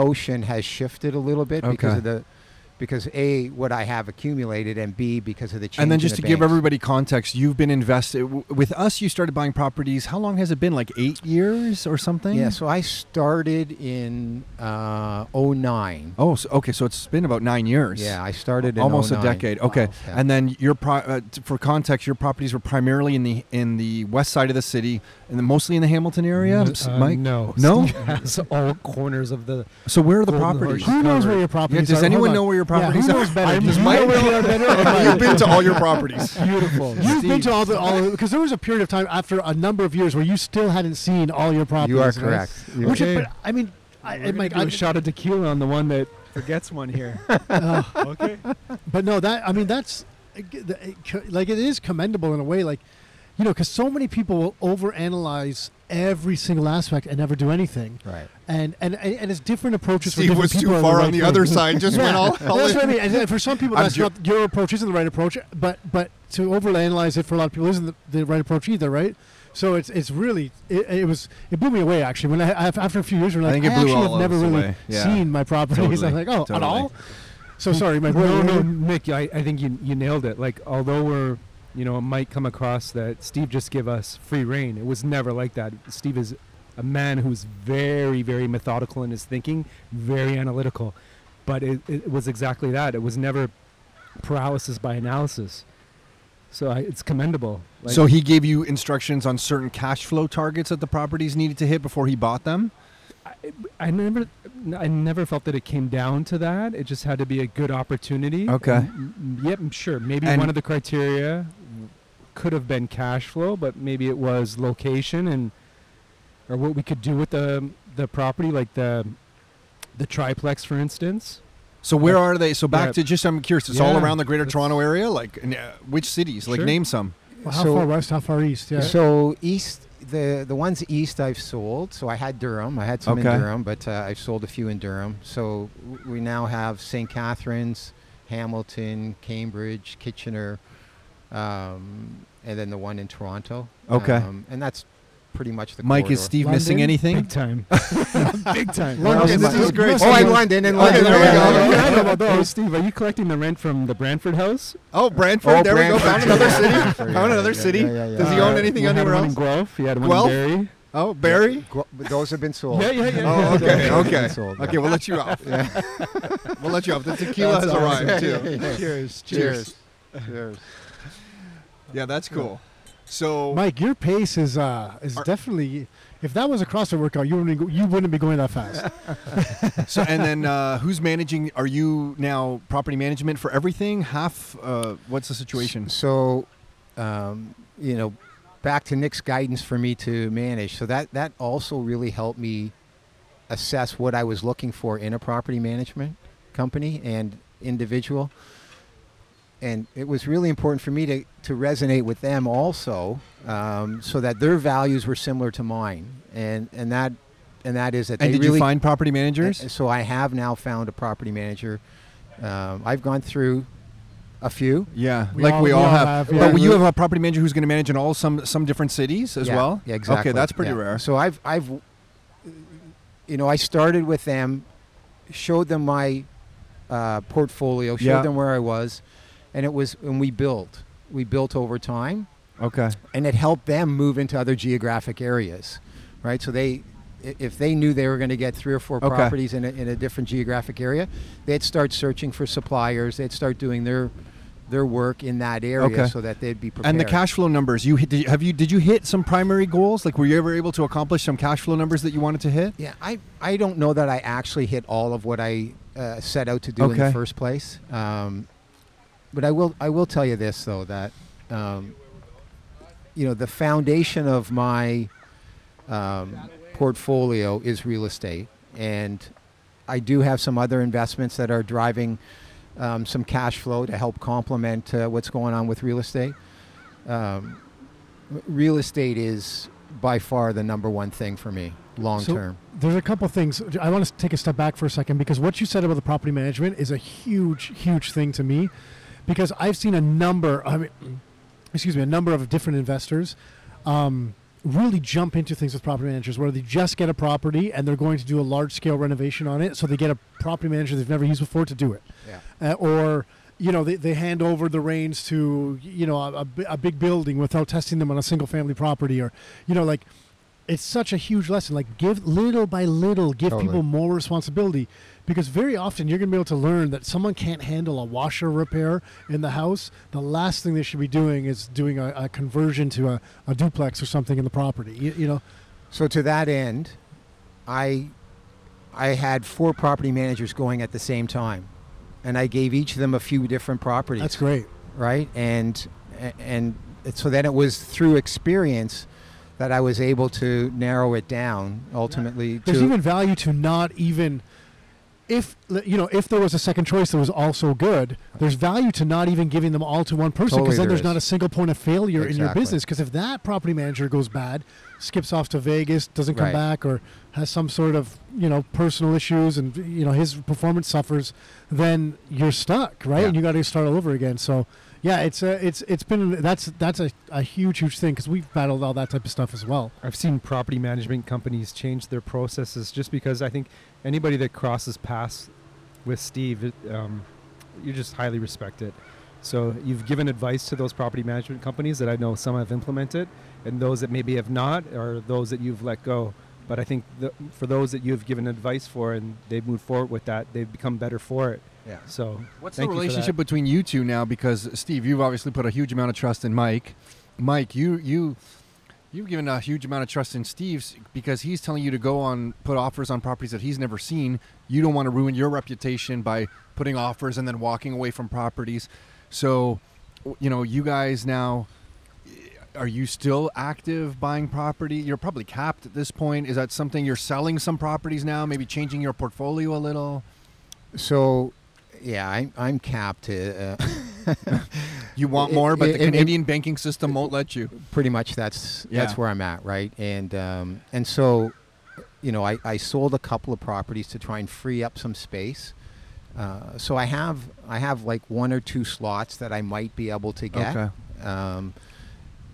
notion has shifted a little bit okay. because of the because A, what I have accumulated, and B, because of the change. And then just to banks. give everybody context, you've been invested w- with us. You started buying properties. How long has it been? Like eight years or something? Yeah. So I started in uh, oh nine. Oh, so, okay. So it's been about nine years. Yeah, I started in almost oh nine. A decade. Okay. Wow. Yeah. And then your pro- uh, t- for context, your properties were primarily in the in the west side of the city, and mostly in the Hamilton area. Uh, Mike? No, no. It's all corners of the. So where are the properties? Who knows where your properties? Yeah, does are? anyone know where your properties yeah, who knows better? I'm just Mike. You've been to all your properties. Beautiful. You've Steve. been to all the all because there was a period of time after a number of years where you still hadn't seen all your properties. You are correct. Right? Which okay. is, but I mean, I, it might, I just, shot a tequila on the one that forgets one here. uh, okay. But no, that I mean that's like it is commendable in a way, like you know, because so many people will overanalyze every single aspect and never do anything. Right. And and, and it's different approaches Steve for different people. Steve was too far right on the way. Other side, just yeah. went all, all That's in. What I mean. And, and for some people, that's ju- not, your approach isn't the right approach, but but to overanalyze it for a lot of people isn't the, the right approach either, right? So it's it's really it, it was it blew me away actually when I after a few years when I, I, think I it blew actually all have never really yeah. seen my properties totally. I'm like oh totally. At all so sorry my no no Mick I, I think you you nailed it like although we're you know it might come across that Steve just give us free reign it was never like that. Steve is a man who's very very methodical in his thinking, very analytical, but it, it was exactly that. It was never paralysis by analysis. So I, it's commendable. Like, so he gave you instructions on certain cash flow targets that the properties needed to hit before he bought them? I, I never I never felt that it came down to that. It just had to be a good opportunity. Okay. And, yep, sure. Maybe and one of the criteria could have been cash flow, but maybe it was location and or what we could do with the the property, like the the triplex, for instance. So where are they? So back yeah. to just, I'm curious, it's yeah. all around the greater Toronto area? Like, uh, which cities? Like, sure. name some. Well, how so, far west, how far east? Yeah. So east, the, the ones east I've sold. So I had Durham. I had some okay. in Durham, but uh, I've sold a few in Durham. So we now have Saint Catharines, Hamilton, Cambridge, Kitchener, um, and then the one in Toronto. Okay. Um, and that's... pretty much the Mike, corridor. Is Steve London? Missing anything? Big time. Big time. London, this is great. Oh, in London. In London. Okay, there we go. About those. Hey, Steve, are you collecting the rent from the Brantford house? Oh, Brantford. Oh, there Brantford. We go. Found another city. Found yeah, another yeah, city. Yeah, yeah, yeah. Does he own uh, anything anywhere else? He had one in Guelph. He had one Guelph? in Barrie. Oh, Barrie? Those have been sold. Yeah, yeah, yeah. Oh, okay, okay. Sold, yeah. Okay, we'll let you off. Yeah. We'll let you off. The tequila has arrived, too. Cheers. Cheers. Cheers. Yeah, that's cool. So, Mike, your pace is uh, is definitely. If that was a CrossFit workout, you wouldn't you wouldn't be going that fast. So, and then uh, who's managing? Are you now property management for everything? Half. Uh, what's the situation? So, um, you know, back to Nick's guidance for me to manage. So that that also really helped me assess what I was looking for in a property management company and individual. And it was really important for me to, to resonate with them also, um, so that their values were similar to mine. And and that and that is that. And they did really, you find property managers? Uh, so I have now found a property manager. Um, I've gone through a few. Yeah, we like all, we all yeah, have. Yeah. But you have a property manager who's going to manage in all some some different cities as yeah, well. Yeah, exactly. Okay, that's pretty yeah. rare. So I've I've, you know, I started with them, showed them my uh, portfolio, showed yeah. them where I was. And it was, and we built, we built over time. Okay. And it helped them move into other geographic areas, right? So they, if they knew they were going to get three or four okay. properties in a, in a different geographic area, they'd start searching for suppliers. They'd start doing their, their work in that area okay. so that they'd be prepared. And the cash flow numbers, you hit, did you, have you, did you hit some primary goals? Like, were you ever able to accomplish some cash flow numbers that you wanted to hit? Yeah, I, I don't know that I actually hit all of what I uh, set out to do okay. in the first place. Um, But I will I will tell you this, though, that, um, you know, the foundation of my um, portfolio is real estate. And I do have some other investments that are driving um, some cash flow to help complement uh, what's going on with real estate. Um, real estate is by far the number one thing for me long so term. There's a couple things. I want to take a step back for a second, because what you said about the property management is a huge, huge thing to me. Because I've seen a number, I mean, excuse me, a number of different investors um, really jump into things with property managers, where they just get a property and they're going to do a large-scale renovation on it, so they get a property manager they've never used before to do it. Yeah. Uh, or, you know, they, they hand over the reins to, you know, a, a big building without testing them on a single-family property, or, you know, like, it's such a huge lesson. Like, give little by little, give totally. people more responsibility. Because very often you're going to be able to learn that someone can't handle a washer repair in the house. The last thing they should be doing is doing a, a conversion to a, a duplex or something in the property, you, you know. So to that end, I I had four property managers going at the same time. And I gave each of them a few different properties. That's great. Right? And and so then it was through experience that I was able to narrow it down ultimately. Yeah. There's to even value to not even... if you know, if there was a second choice that was also good, there's value to not even giving them all to one person, because totally then there's is. not a single point of failure exactly. in your business. Because if that property manager goes bad, skips off to Vegas, doesn't come right. back, or has some sort of, you know, personal issues, and you know his performance suffers, then you're stuck, right? Yeah. And you got to start all over again. So yeah, it's a, it's it's been that's that's a, a huge huge thing, because we've battled all that type of stuff as well. I've seen property management companies change their processes just because I think anybody that crosses paths with Steve, it, um, you just highly respect it. So you've given advice to those property management companies that I know some have implemented, and those that maybe have not, or those that you've let go. But I think the, for those that you've given advice for and they've moved forward with that, they've become better for it. Yeah. So what's the relationship between you two now? Because Steve, you've obviously put a huge amount of trust in Mike. Mike, you you. You've given a huge amount of trust in Steve's, because he's telling you to go on, put offers on properties that he's never seen. You don't want to ruin your reputation by putting offers and then walking away from properties. So, you know, you guys now, are you still active buying property? You're probably capped at this point. Is that something you're selling some properties now, maybe changing your portfolio a little? So, yeah, I, I'm capped. Uh, You want more, it, but it, the Canadian it, banking system won't let you. Pretty much that's yeah. that's where I'm at, right? And um, and so, you know, I, I sold a couple of properties to try and free up some space. Uh, so I have I have like one or two slots that I might be able to get. Okay. Um,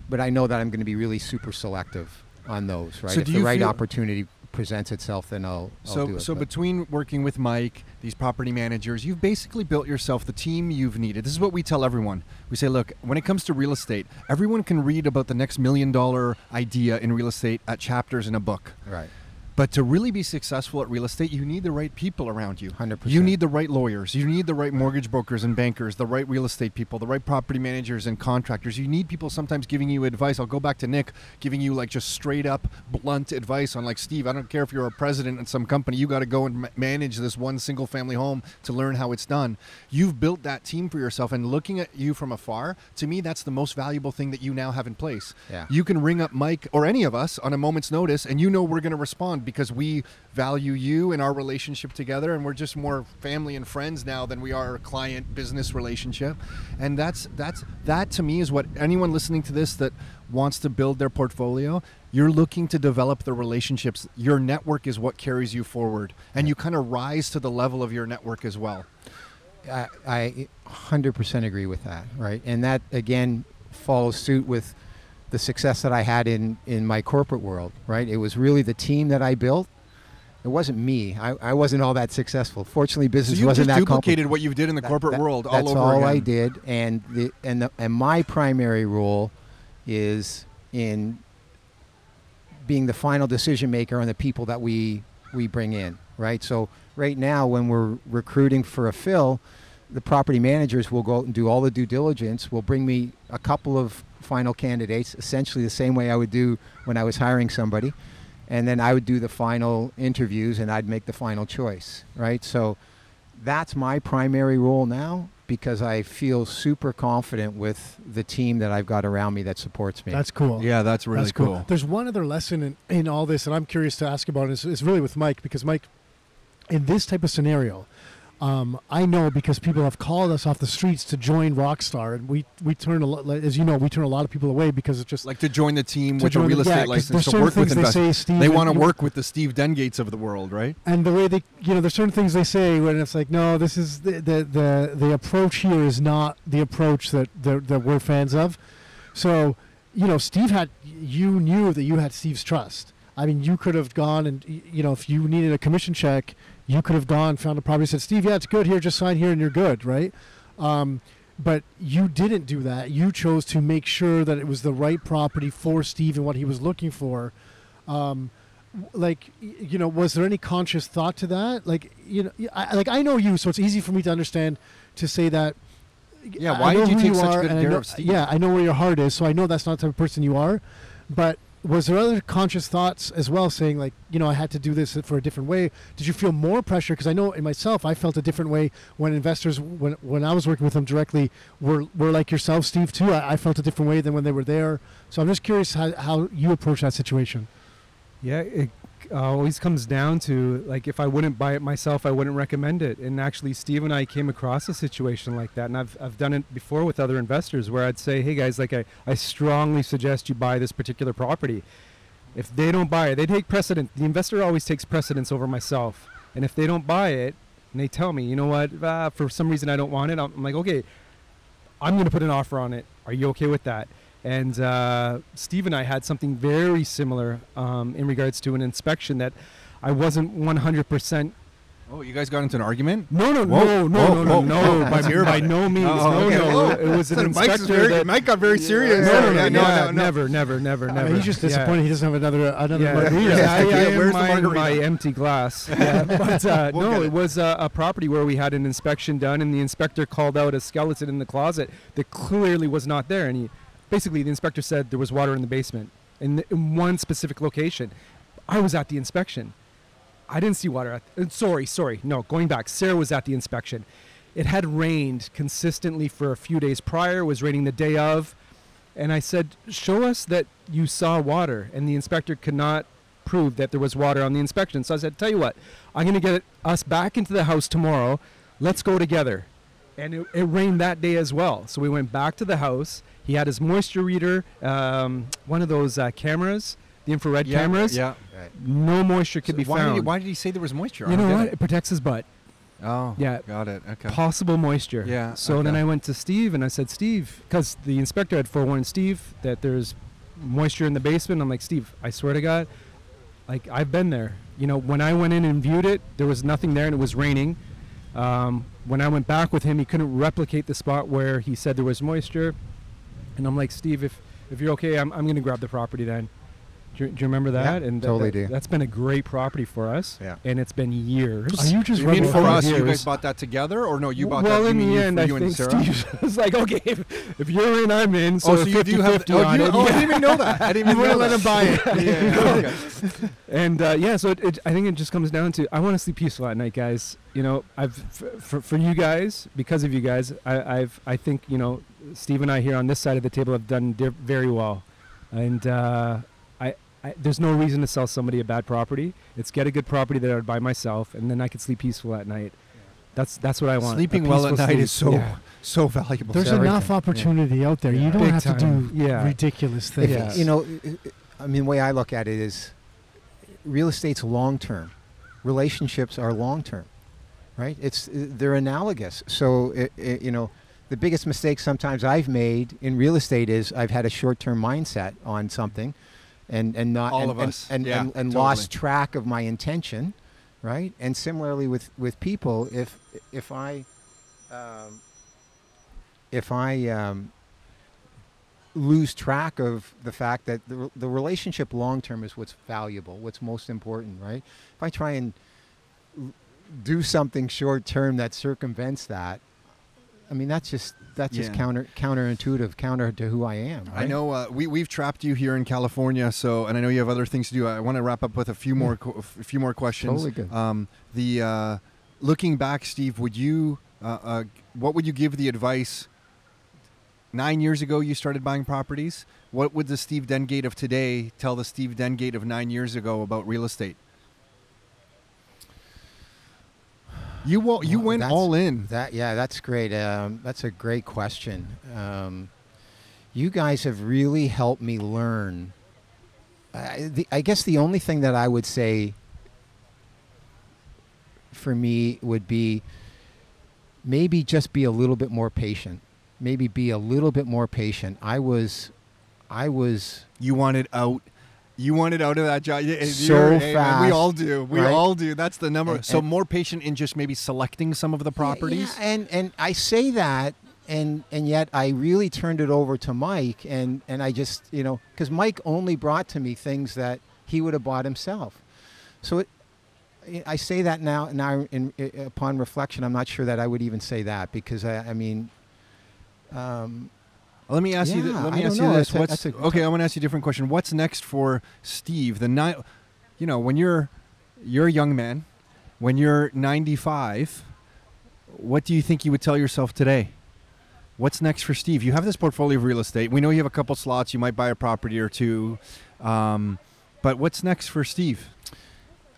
but I know that I'm going to be really super selective on those, right? So if the right opportunity presents itself, then I'll, I'll so, do it. So but. between working with Mike, these property managers, you've basically built yourself the team you've needed. This is what we tell everyone. We say, look, when it comes to real estate, everyone can read about the next million dollar idea in real estate at chapters in a book. Right. But to really be successful at real estate, you need the right people around you. one hundred percent. You need the right lawyers. You need the right mortgage brokers and bankers, the right real estate people, the right property managers and contractors. You need people sometimes giving you advice. I'll go back to Nick, giving you like just straight up blunt advice on like, Steve, I don't care if you're a president in some company, you got to go and ma- manage this one single family home to learn how it's done. You've built that team for yourself, and looking at you from afar, to me, that's the most valuable thing that you now have in place. Yeah. You can ring up Mike or any of us on a moment's notice, and you know we're going to respond, because we value you and our relationship together, and we're just more family and friends now than we are a client business relationship. And that's that's that to me is what anyone listening to this that wants to build their portfolio, you're looking to develop the relationships. Your network is what carries you forward, and you kind of rise to the level of your network as well. I, I one hundred percent agree with that, right? And that again follows suit with the success that I had in, in my corporate world, right? It was really the team that I built. It wasn't me. I, I wasn't all that successful. Fortunately, business so wasn't that complicated. You just duplicated what you did in the that, corporate that, world all over again. That's all I did. And the and the, and my primary role is in being the final decision maker on the people that we we bring in, right? So right now, when we're recruiting for a fill, the property managers will go out and do all the due diligence, will bring me a couple of final candidates, essentially the same way I would do when I was hiring somebody, and then I would do the final interviews and I'd make the final choice, right? So that's my primary role now, because I feel super confident with the team that I've got around me that supports me. That's cool. Yeah, that's really that's cool. cool. There's one other lesson in, in all this, and I'm curious to ask about it. It's really with Mike, because Mike, in this type of scenario, Um, I know, because people have called us off the streets to join Rockstar, and we, we turn a lot, as you know, we turn a lot of people away because it's just like to join the team with a real estate yeah, license to work with investors. They, they want to work with the Steve Dengates of the world, right? And the way they, you know, there's certain things they say when it's like, no, this is the the the, the approach here is not the approach that, that that we're fans of. So, you know, Steve had, you knew that you had Steve's trust. I mean, you could have gone and, you know, if you needed a commission check, you could have gone, found a property, said, Steve, yeah, it's good here, just sign here and you're good, right? Um, but you didn't do that. You chose to make sure that it was the right property for Steve and what he was looking for. Um, like, you know, was there any conscious thought to that? Like, you know, I, like I know you, so it's easy for me to understand to say that. Yeah, why did you take such good care of Steve? Yeah, I know where your heart is, so I know that's not the type of person you are, but was there other conscious thoughts as well, saying like, you know, I had to do this for a different way? Did you feel more pressure? Because I know in myself, I felt a different way when investors, when when I was working with them directly, were were like yourself, Steve, too. I, I felt a different way than when they were there. So I'm just curious how, how you approach that situation. Yeah, it, uh, always comes down to, like, if I wouldn't buy it myself, I wouldn't recommend it. And actually, Steve and I came across a situation like that. And I've I've done it before with other investors where I'd say, hey, guys, like, I, I strongly suggest you buy this particular property. If they don't buy it, they take precedent. The investor always takes precedence over myself. And if they don't buy it, and they tell me, you know what, ah, for some reason I don't want it, I'm like, okay, I'm going to put an offer on it. Are you okay with that? And uh, Steve and I had something very similar um, in regards to an inspection that I wasn't one hundred percent. Oh, you guys got into an argument? No, no, whoa, no, no, whoa, no, no, no, no. By, by no means. Oh, okay. No, no. It was an so inspector very, that... Mike got very serious. Yeah. No, no, no, yeah, no, yeah, no, no, no. Never, never, never, never. I mean, he's just disappointed yeah. he doesn't have another uh, another yeah. margarita. Yeah, yeah, yeah, I, I yeah, where's the margarita? My empty glass. Yeah, but uh, we'll no, it. it was uh, a property where we had an inspection done, and the inspector called out a skeleton in the closet that clearly was not there. And he, basically, the inspector said there was water in the basement in, the, in one specific location. I was at the inspection. I didn't see water. At th- sorry, sorry. No, going back. Sarah was at the inspection. It had rained consistently for a few days prior. It was raining the day of. And I said, show us that you saw water. And the inspector could not prove that there was water on the inspection. So I said, tell you what, I'm going to get us back into the house tomorrow. Let's go together. And it, it rained that day as well. So we went back to the house. He had his moisture reader, um, one of those uh, cameras. The infrared yeah, cameras, yeah. Right. No moisture could so be why found. Did he, why did he say there was moisture? You know what? It? it protects his butt. Oh, yeah. Got it. Okay. Possible moisture. Yeah. So okay. Then I went to Steve and I said, Steve, because the inspector had forewarned Steve that there's moisture in the basement. I'm like, Steve, I swear to God, like I've been there. You know, when I went in and viewed it, there was nothing there and it was raining. Um, when I went back with him, he couldn't replicate the spot where he said there was moisture. And I'm like, Steve, if, if you're okay, I'm I'm going to grab the property then. Do you, do you remember that? Yeah, and th- totally th- do. That's been a great property for us. Yeah. And it's been years. Are you just you mean for us, years? You guys bought that together? Or no, you bought well, that together? Well, in the end, I think Steve was like, okay, if, if you're in, I'm in. So, oh, so fifty, you do have to. Oh, on you, it. Oh yeah. I didn't even know that. I didn't even want to let him buy it. Yeah. Okay. And uh, yeah, so it, it, I think it just comes down to, I want to sleep peaceful at night, guys. You know, I've f- for, for you guys, because of you guys, I, I've I think, you know, Steve and I here on this side of the table have done di- very well. And, uh, I, there's no reason to sell somebody a bad property. It's get a good property that I would buy myself, and then I could sleep peaceful at night. That's that's what I want. Sleeping well at night sleep. is so yeah. so valuable. There's enough everything. opportunity yeah. out there. Yeah. You don't Big have time. to do yeah. ridiculous things. If, yes. You know, I mean, the way I look at it is, real estate's long term. Relationships are long term, right? It's they're analogous. So it, it, you know, the biggest mistake sometimes I've made in real estate is I've had a short term mindset on something. And and not All and, and, and, yeah, and, and totally. lost track of my intention, right? And similarly with, with people, if if I um, if I um, lose track of the fact that the the relationship long term is what's valuable, what's most important, right? If I try and do something short term that circumvents that, I mean, that's just that's yeah. just counter counterintuitive, counter to who I am. Right? I know uh, we we've trapped you here in California, so and I know you have other things to do. I want to wrap up with a few more co- a few more questions. Totally good. Um, the uh, looking back, Steve, would you uh, uh, what would you give the advice? Nine years ago, you started buying properties. What would the Steve Dengate of today tell the Steve Dengate of nine years ago about real estate? You well, you well, went all in. That yeah, that's great. Um, that's a great question. Um, you guys have really helped me learn. I, the, I guess the only thing that I would say for me would be maybe just be a little bit more patient. Maybe be a little bit more patient. I was, I was. You wanted out. You wanted out of that job so fast. We all do. We right? all do. That's the number. And, so and more patient in just maybe selecting some of the properties. Yeah, and and I say that, and and yet I really turned it over to Mike, and and I just you know because Mike only brought to me things that he would have bought himself. So it, I say that now. Now, in, in, upon reflection, I'm not sure that I would even say that because I, I mean. Um, Let me ask yeah, you. Th- let me I ask you this. What's, a, a okay, I want to ask you a different question. What's next for Steve? The ni- you know, when you're you're a young man, when you're ninety-five, what do you think you would tell yourself today? What's next for Steve? You have this portfolio of real estate. We know you have a couple slots. You might buy a property or two, um, but what's next for Steve?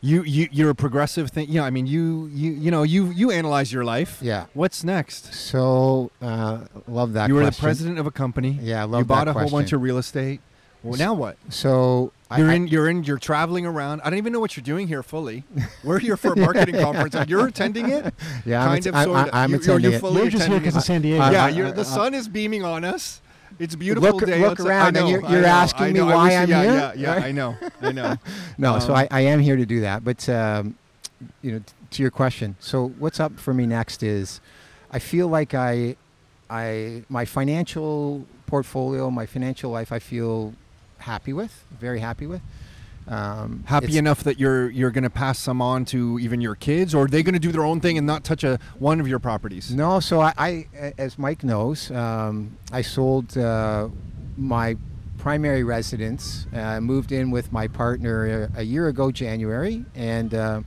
You you you're a progressive thing. Yeah, I mean you you you know you you analyze your life. Yeah. What's next? So uh, love that. You were question. The president of a company. Yeah, I love you that. You bought a question. Whole bunch of real estate. Well, now what? So you're I, in you're in you're traveling around. I don't even know what you're doing here fully. We're here for a marketing yeah. conference. You're attending it. Yeah, kind I'm of. Att- sort I, I'm you, attending you're, you're fully it. We're just here because it's San Diego. Uh, yeah, uh, you're, uh, the uh, sun is beaming on us. It's a beautiful look, day. Look around. Know, and you're you're know, asking know, me why I'm yeah, here. Yeah, yeah, right? I know. I know. no, um, so I, I am here to do that. But um, you know, t- to your question, so what's up for me next is, I feel like I, I my financial portfolio, my financial life, I feel happy with, very happy with. Um, happy enough that you're you're going to pass some on to even your kids, or are they going to do their own thing and not touch a one of your properties? No, so I, I as Mike knows, um, I sold uh, my primary residence, uh, moved in with my partner a, a year ago, January, and, uh,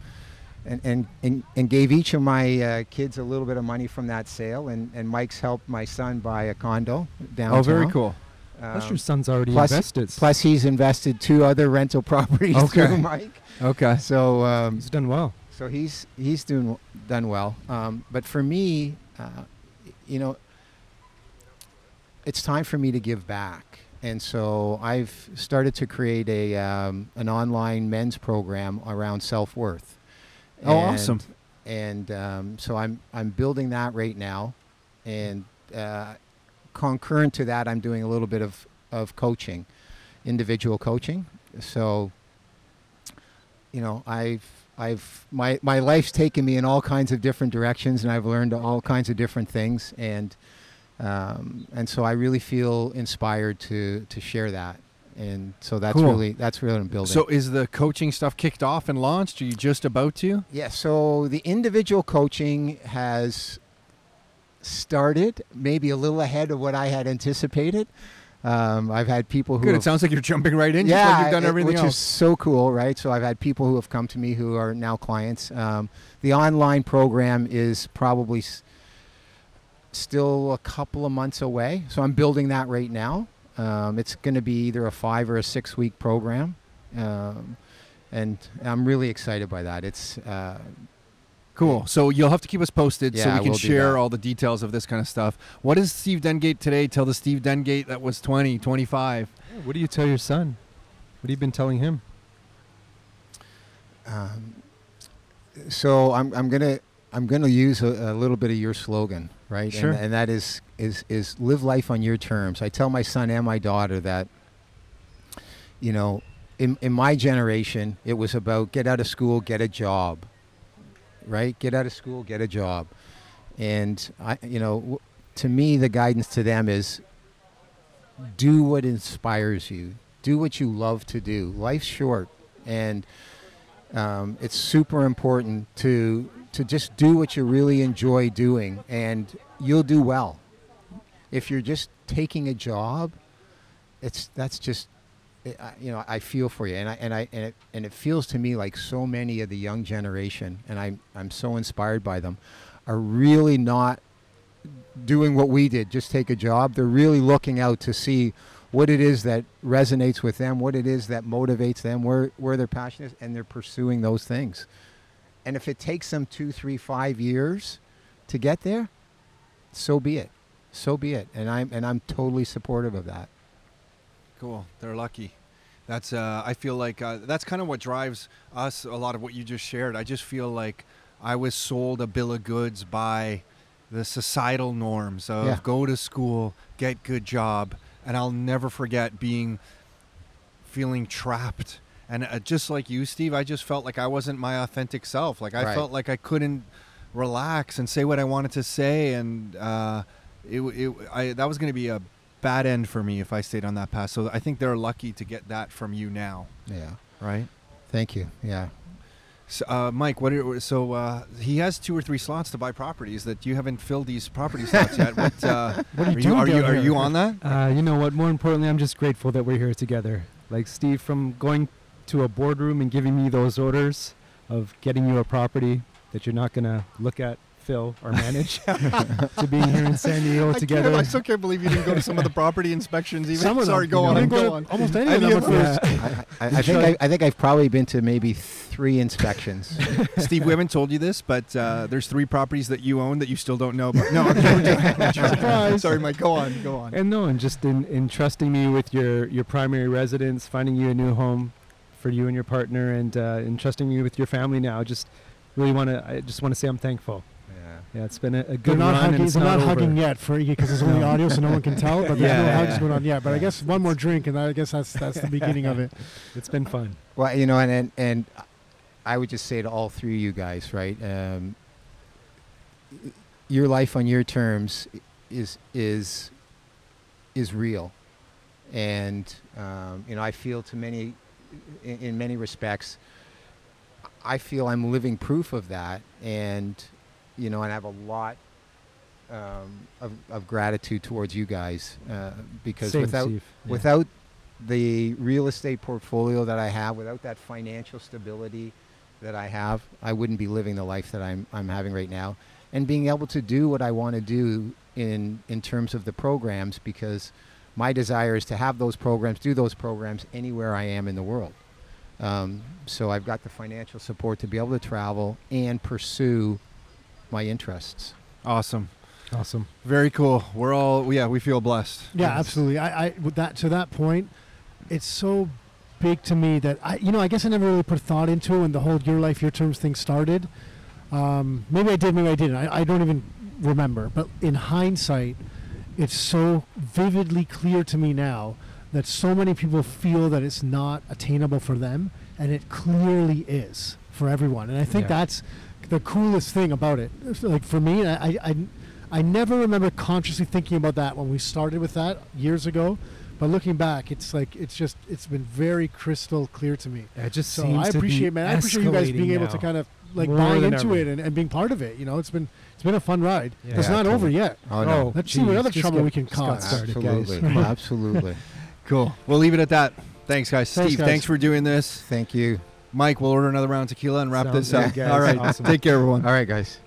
and and and and gave each of my uh, kids a little bit of money from that sale, and, and Mike's helped my son buy a condo downtown. Oh, very cool. Um, plus your son's already plus, invested. Plus he's invested two other rental properties okay. through Mike. Okay. So um, he's done well. So he's he's doing done well. Um, but for me, uh, you know, it's time for me to give back, and so I've started to create a um, an online men's program around self-worth. Oh, and, awesome! And um, so I'm I'm building that right now, and. Uh, Concurrent to that, I'm doing a little bit of, of coaching, individual coaching. So, you know, I've I've my my life's taken me in all kinds of different directions, and I've learned all kinds of different things, and um, and so I really feel inspired to to share that. And so that's cool. really that's really what I'm building. So is the coaching stuff kicked off and launched? Are you just about to? Yeah. So the individual coaching has. Started maybe a little ahead of what I had anticipated. Um, I've had people who good. It sounds like you're jumping right in. Yeah, just like you've done it, everything which else. Is so cool, right? So I've had people who have come to me who are now clients. Um, the online program is probably s- still a couple of months away, so I'm building that right now. Um, it's going to be either a five or a six week program, um, and I'm really excited by that. It's uh, cool. So you'll have to keep us posted yeah, so we can we'll share all the details of this kind of stuff. What does Steve Dengate today tell the Steve Dengate that was twenty, twenty-five? What do you tell your son? What have you been telling him? Um, so I'm I'm gonna I'm gonna use a, a little bit of your slogan, right? Sure. And, and that is is is live life on your terms. I tell my son and my daughter that, you know, in in my generation, it was about get out of school, get a job. Right? Get out of school, get a job. And, I, you know, w- to me, the guidance to them is do what inspires you. Do what you love to do. Life's short. And um, it's super important to to just do what you really enjoy doing. And you'll do well. If you're just taking a job, it's that's just... I, you know, I feel for you, and I and I and it and it feels to me like so many of the young generation, and I'm I'm so inspired by them, are really not doing what we did, just take a job. They're really looking out to see what it is that resonates with them, what it is that motivates them, where where their passion is, and they're pursuing those things. And if it takes them two, three, five years to get there, so be it, so be it. And I'm and I'm totally supportive of that. Cool. They're lucky. That's, uh, I feel like, uh, that's kind of what drives us, a lot of what you just shared. I just feel like I was sold a bill of goods by the societal norms of yeah. go to school, get good job. And I'll never forget being, feeling trapped. And uh, just like you, Steve, I just felt like I wasn't my authentic self. Like I right. felt like I couldn't relax and say what I wanted to say. And, uh, it, it, I, that was going to be a bad end for me if I stayed on that path. So I think they're lucky to get that from you now. Yeah. Right? Thank you. Yeah. So, uh, Mike, what? Are, so uh, he has two or three slots to buy properties that you haven't filled these property slots yet. What, uh, what are, are you? Are you, are you on that? Uh, you know what? More importantly, I'm just grateful that we're here together. Like Steve, from going to a boardroom and giving me those orders of getting you a property that you're not going to look at fulfill or manage to being here in San Diego I together. I still can't believe you didn't go to some of the property inspections. Even some sorry, them, go on. Know, I go on. Almost any of them. Yeah. I, I, I think I, I think I've probably been to maybe three inspections. Steve, we haven't told you this, but uh, there's three properties that you own that you still don't know about. No, I'm surprised. Sorry, Mike. Go on. Go on. And no, and just in, in trusting me with your your primary residence, finding you a new home for you and your partner, and uh, entrusting you with your family now. Just really want to. I just want to say I'm thankful. Yeah, yeah. It's been a, a good run. Hugging, and it's they're not, not hugging yet for because it's only audio, so no one can tell. But there's yeah, no yeah, hugs yeah. going on yet. But yeah. I guess one more drink, and I guess that's that's the beginning of it. It's been fun. Well, you know, and and, and I would just say to all three of you guys, right? Um, your life on your terms is is is real, and um, you know, I feel to many. In, in many respects, I feel I'm living proof of that, and you know, and I have a lot um, of, of gratitude towards you guys uh, because Same without yeah. without the real estate portfolio that I have, without that financial stability that I have, I wouldn't be living the life that I'm I'm having right now, and being able to do what I want to do in in terms of the programs because. My desire is to have those programs, do those programs anywhere I am in the world. Um, so I've got the financial support to be able to travel and pursue my interests. Awesome. Awesome. Very cool. We're all, yeah, we feel blessed. Yeah, yes. Absolutely. I, I, with that, to that point, it's so big to me that I, you know, I guess I never really put thought into it when the whole Your Life, Your Terms thing started. Um, maybe I did, maybe I didn't. I, I don't even remember, but in hindsight, it's so vividly clear to me now that so many people feel that it's not attainable for them, and it clearly is for everyone. And I think yeah. that's the coolest thing about it. Like for me, I, I, I never remember consciously thinking about that when we started with that years ago. But looking back, it's like it's just it's been very crystal clear to me. It just so seems I appreciate, to be man. I appreciate you guys being now. able to kind of. Like More buying into ever. it and, and being part of it, you know, it's been it's been a fun ride. Yeah, it's not totally. over yet. Oh no! Oh, Let's geez, see what other trouble we can cause. Absolutely, guys. absolutely. Cool. We'll leave it at that. Thanks, guys. Thanks, Steve, guys. Thanks for doing this. Thank you, Mike. We'll order another round of tequila and wrap Sounds this up. Guys. All right. Awesome. Take care, everyone. All right, guys.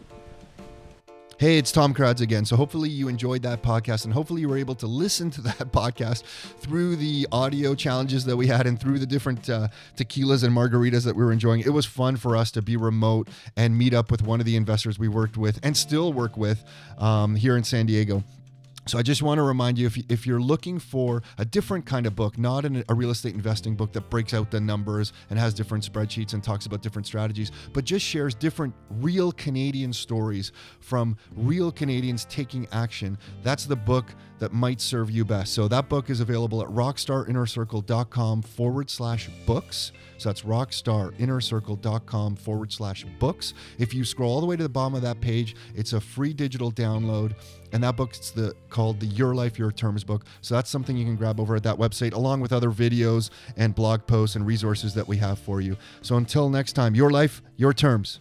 Hey, it's Tom Karadza again. So hopefully you enjoyed that podcast, and hopefully you were able to listen to that podcast through the audio challenges that we had and through the different uh, tequilas and margaritas that we were enjoying. It was fun for us to be remote and meet up with one of the investors we worked with and still work with um, here in San Diego. So I just want to remind you, if, if you're looking for a different kind of book, not an, a real estate investing book that breaks out the numbers and has different spreadsheets and talks about different strategies, but just shares different real Canadian stories from real Canadians taking action, that's the book that might serve you best. So that book is available at rockstarinnercircle.com forward slash books. So that's rockstarinnercircle.com forward slash books. If you scroll all the way to the bottom of that page, it's a free digital download. And that book's the, called the Your Life, Your Terms book. So that's something you can grab over at that website, along with other videos and blog posts and resources that we have for you. So until next time, your life, your terms.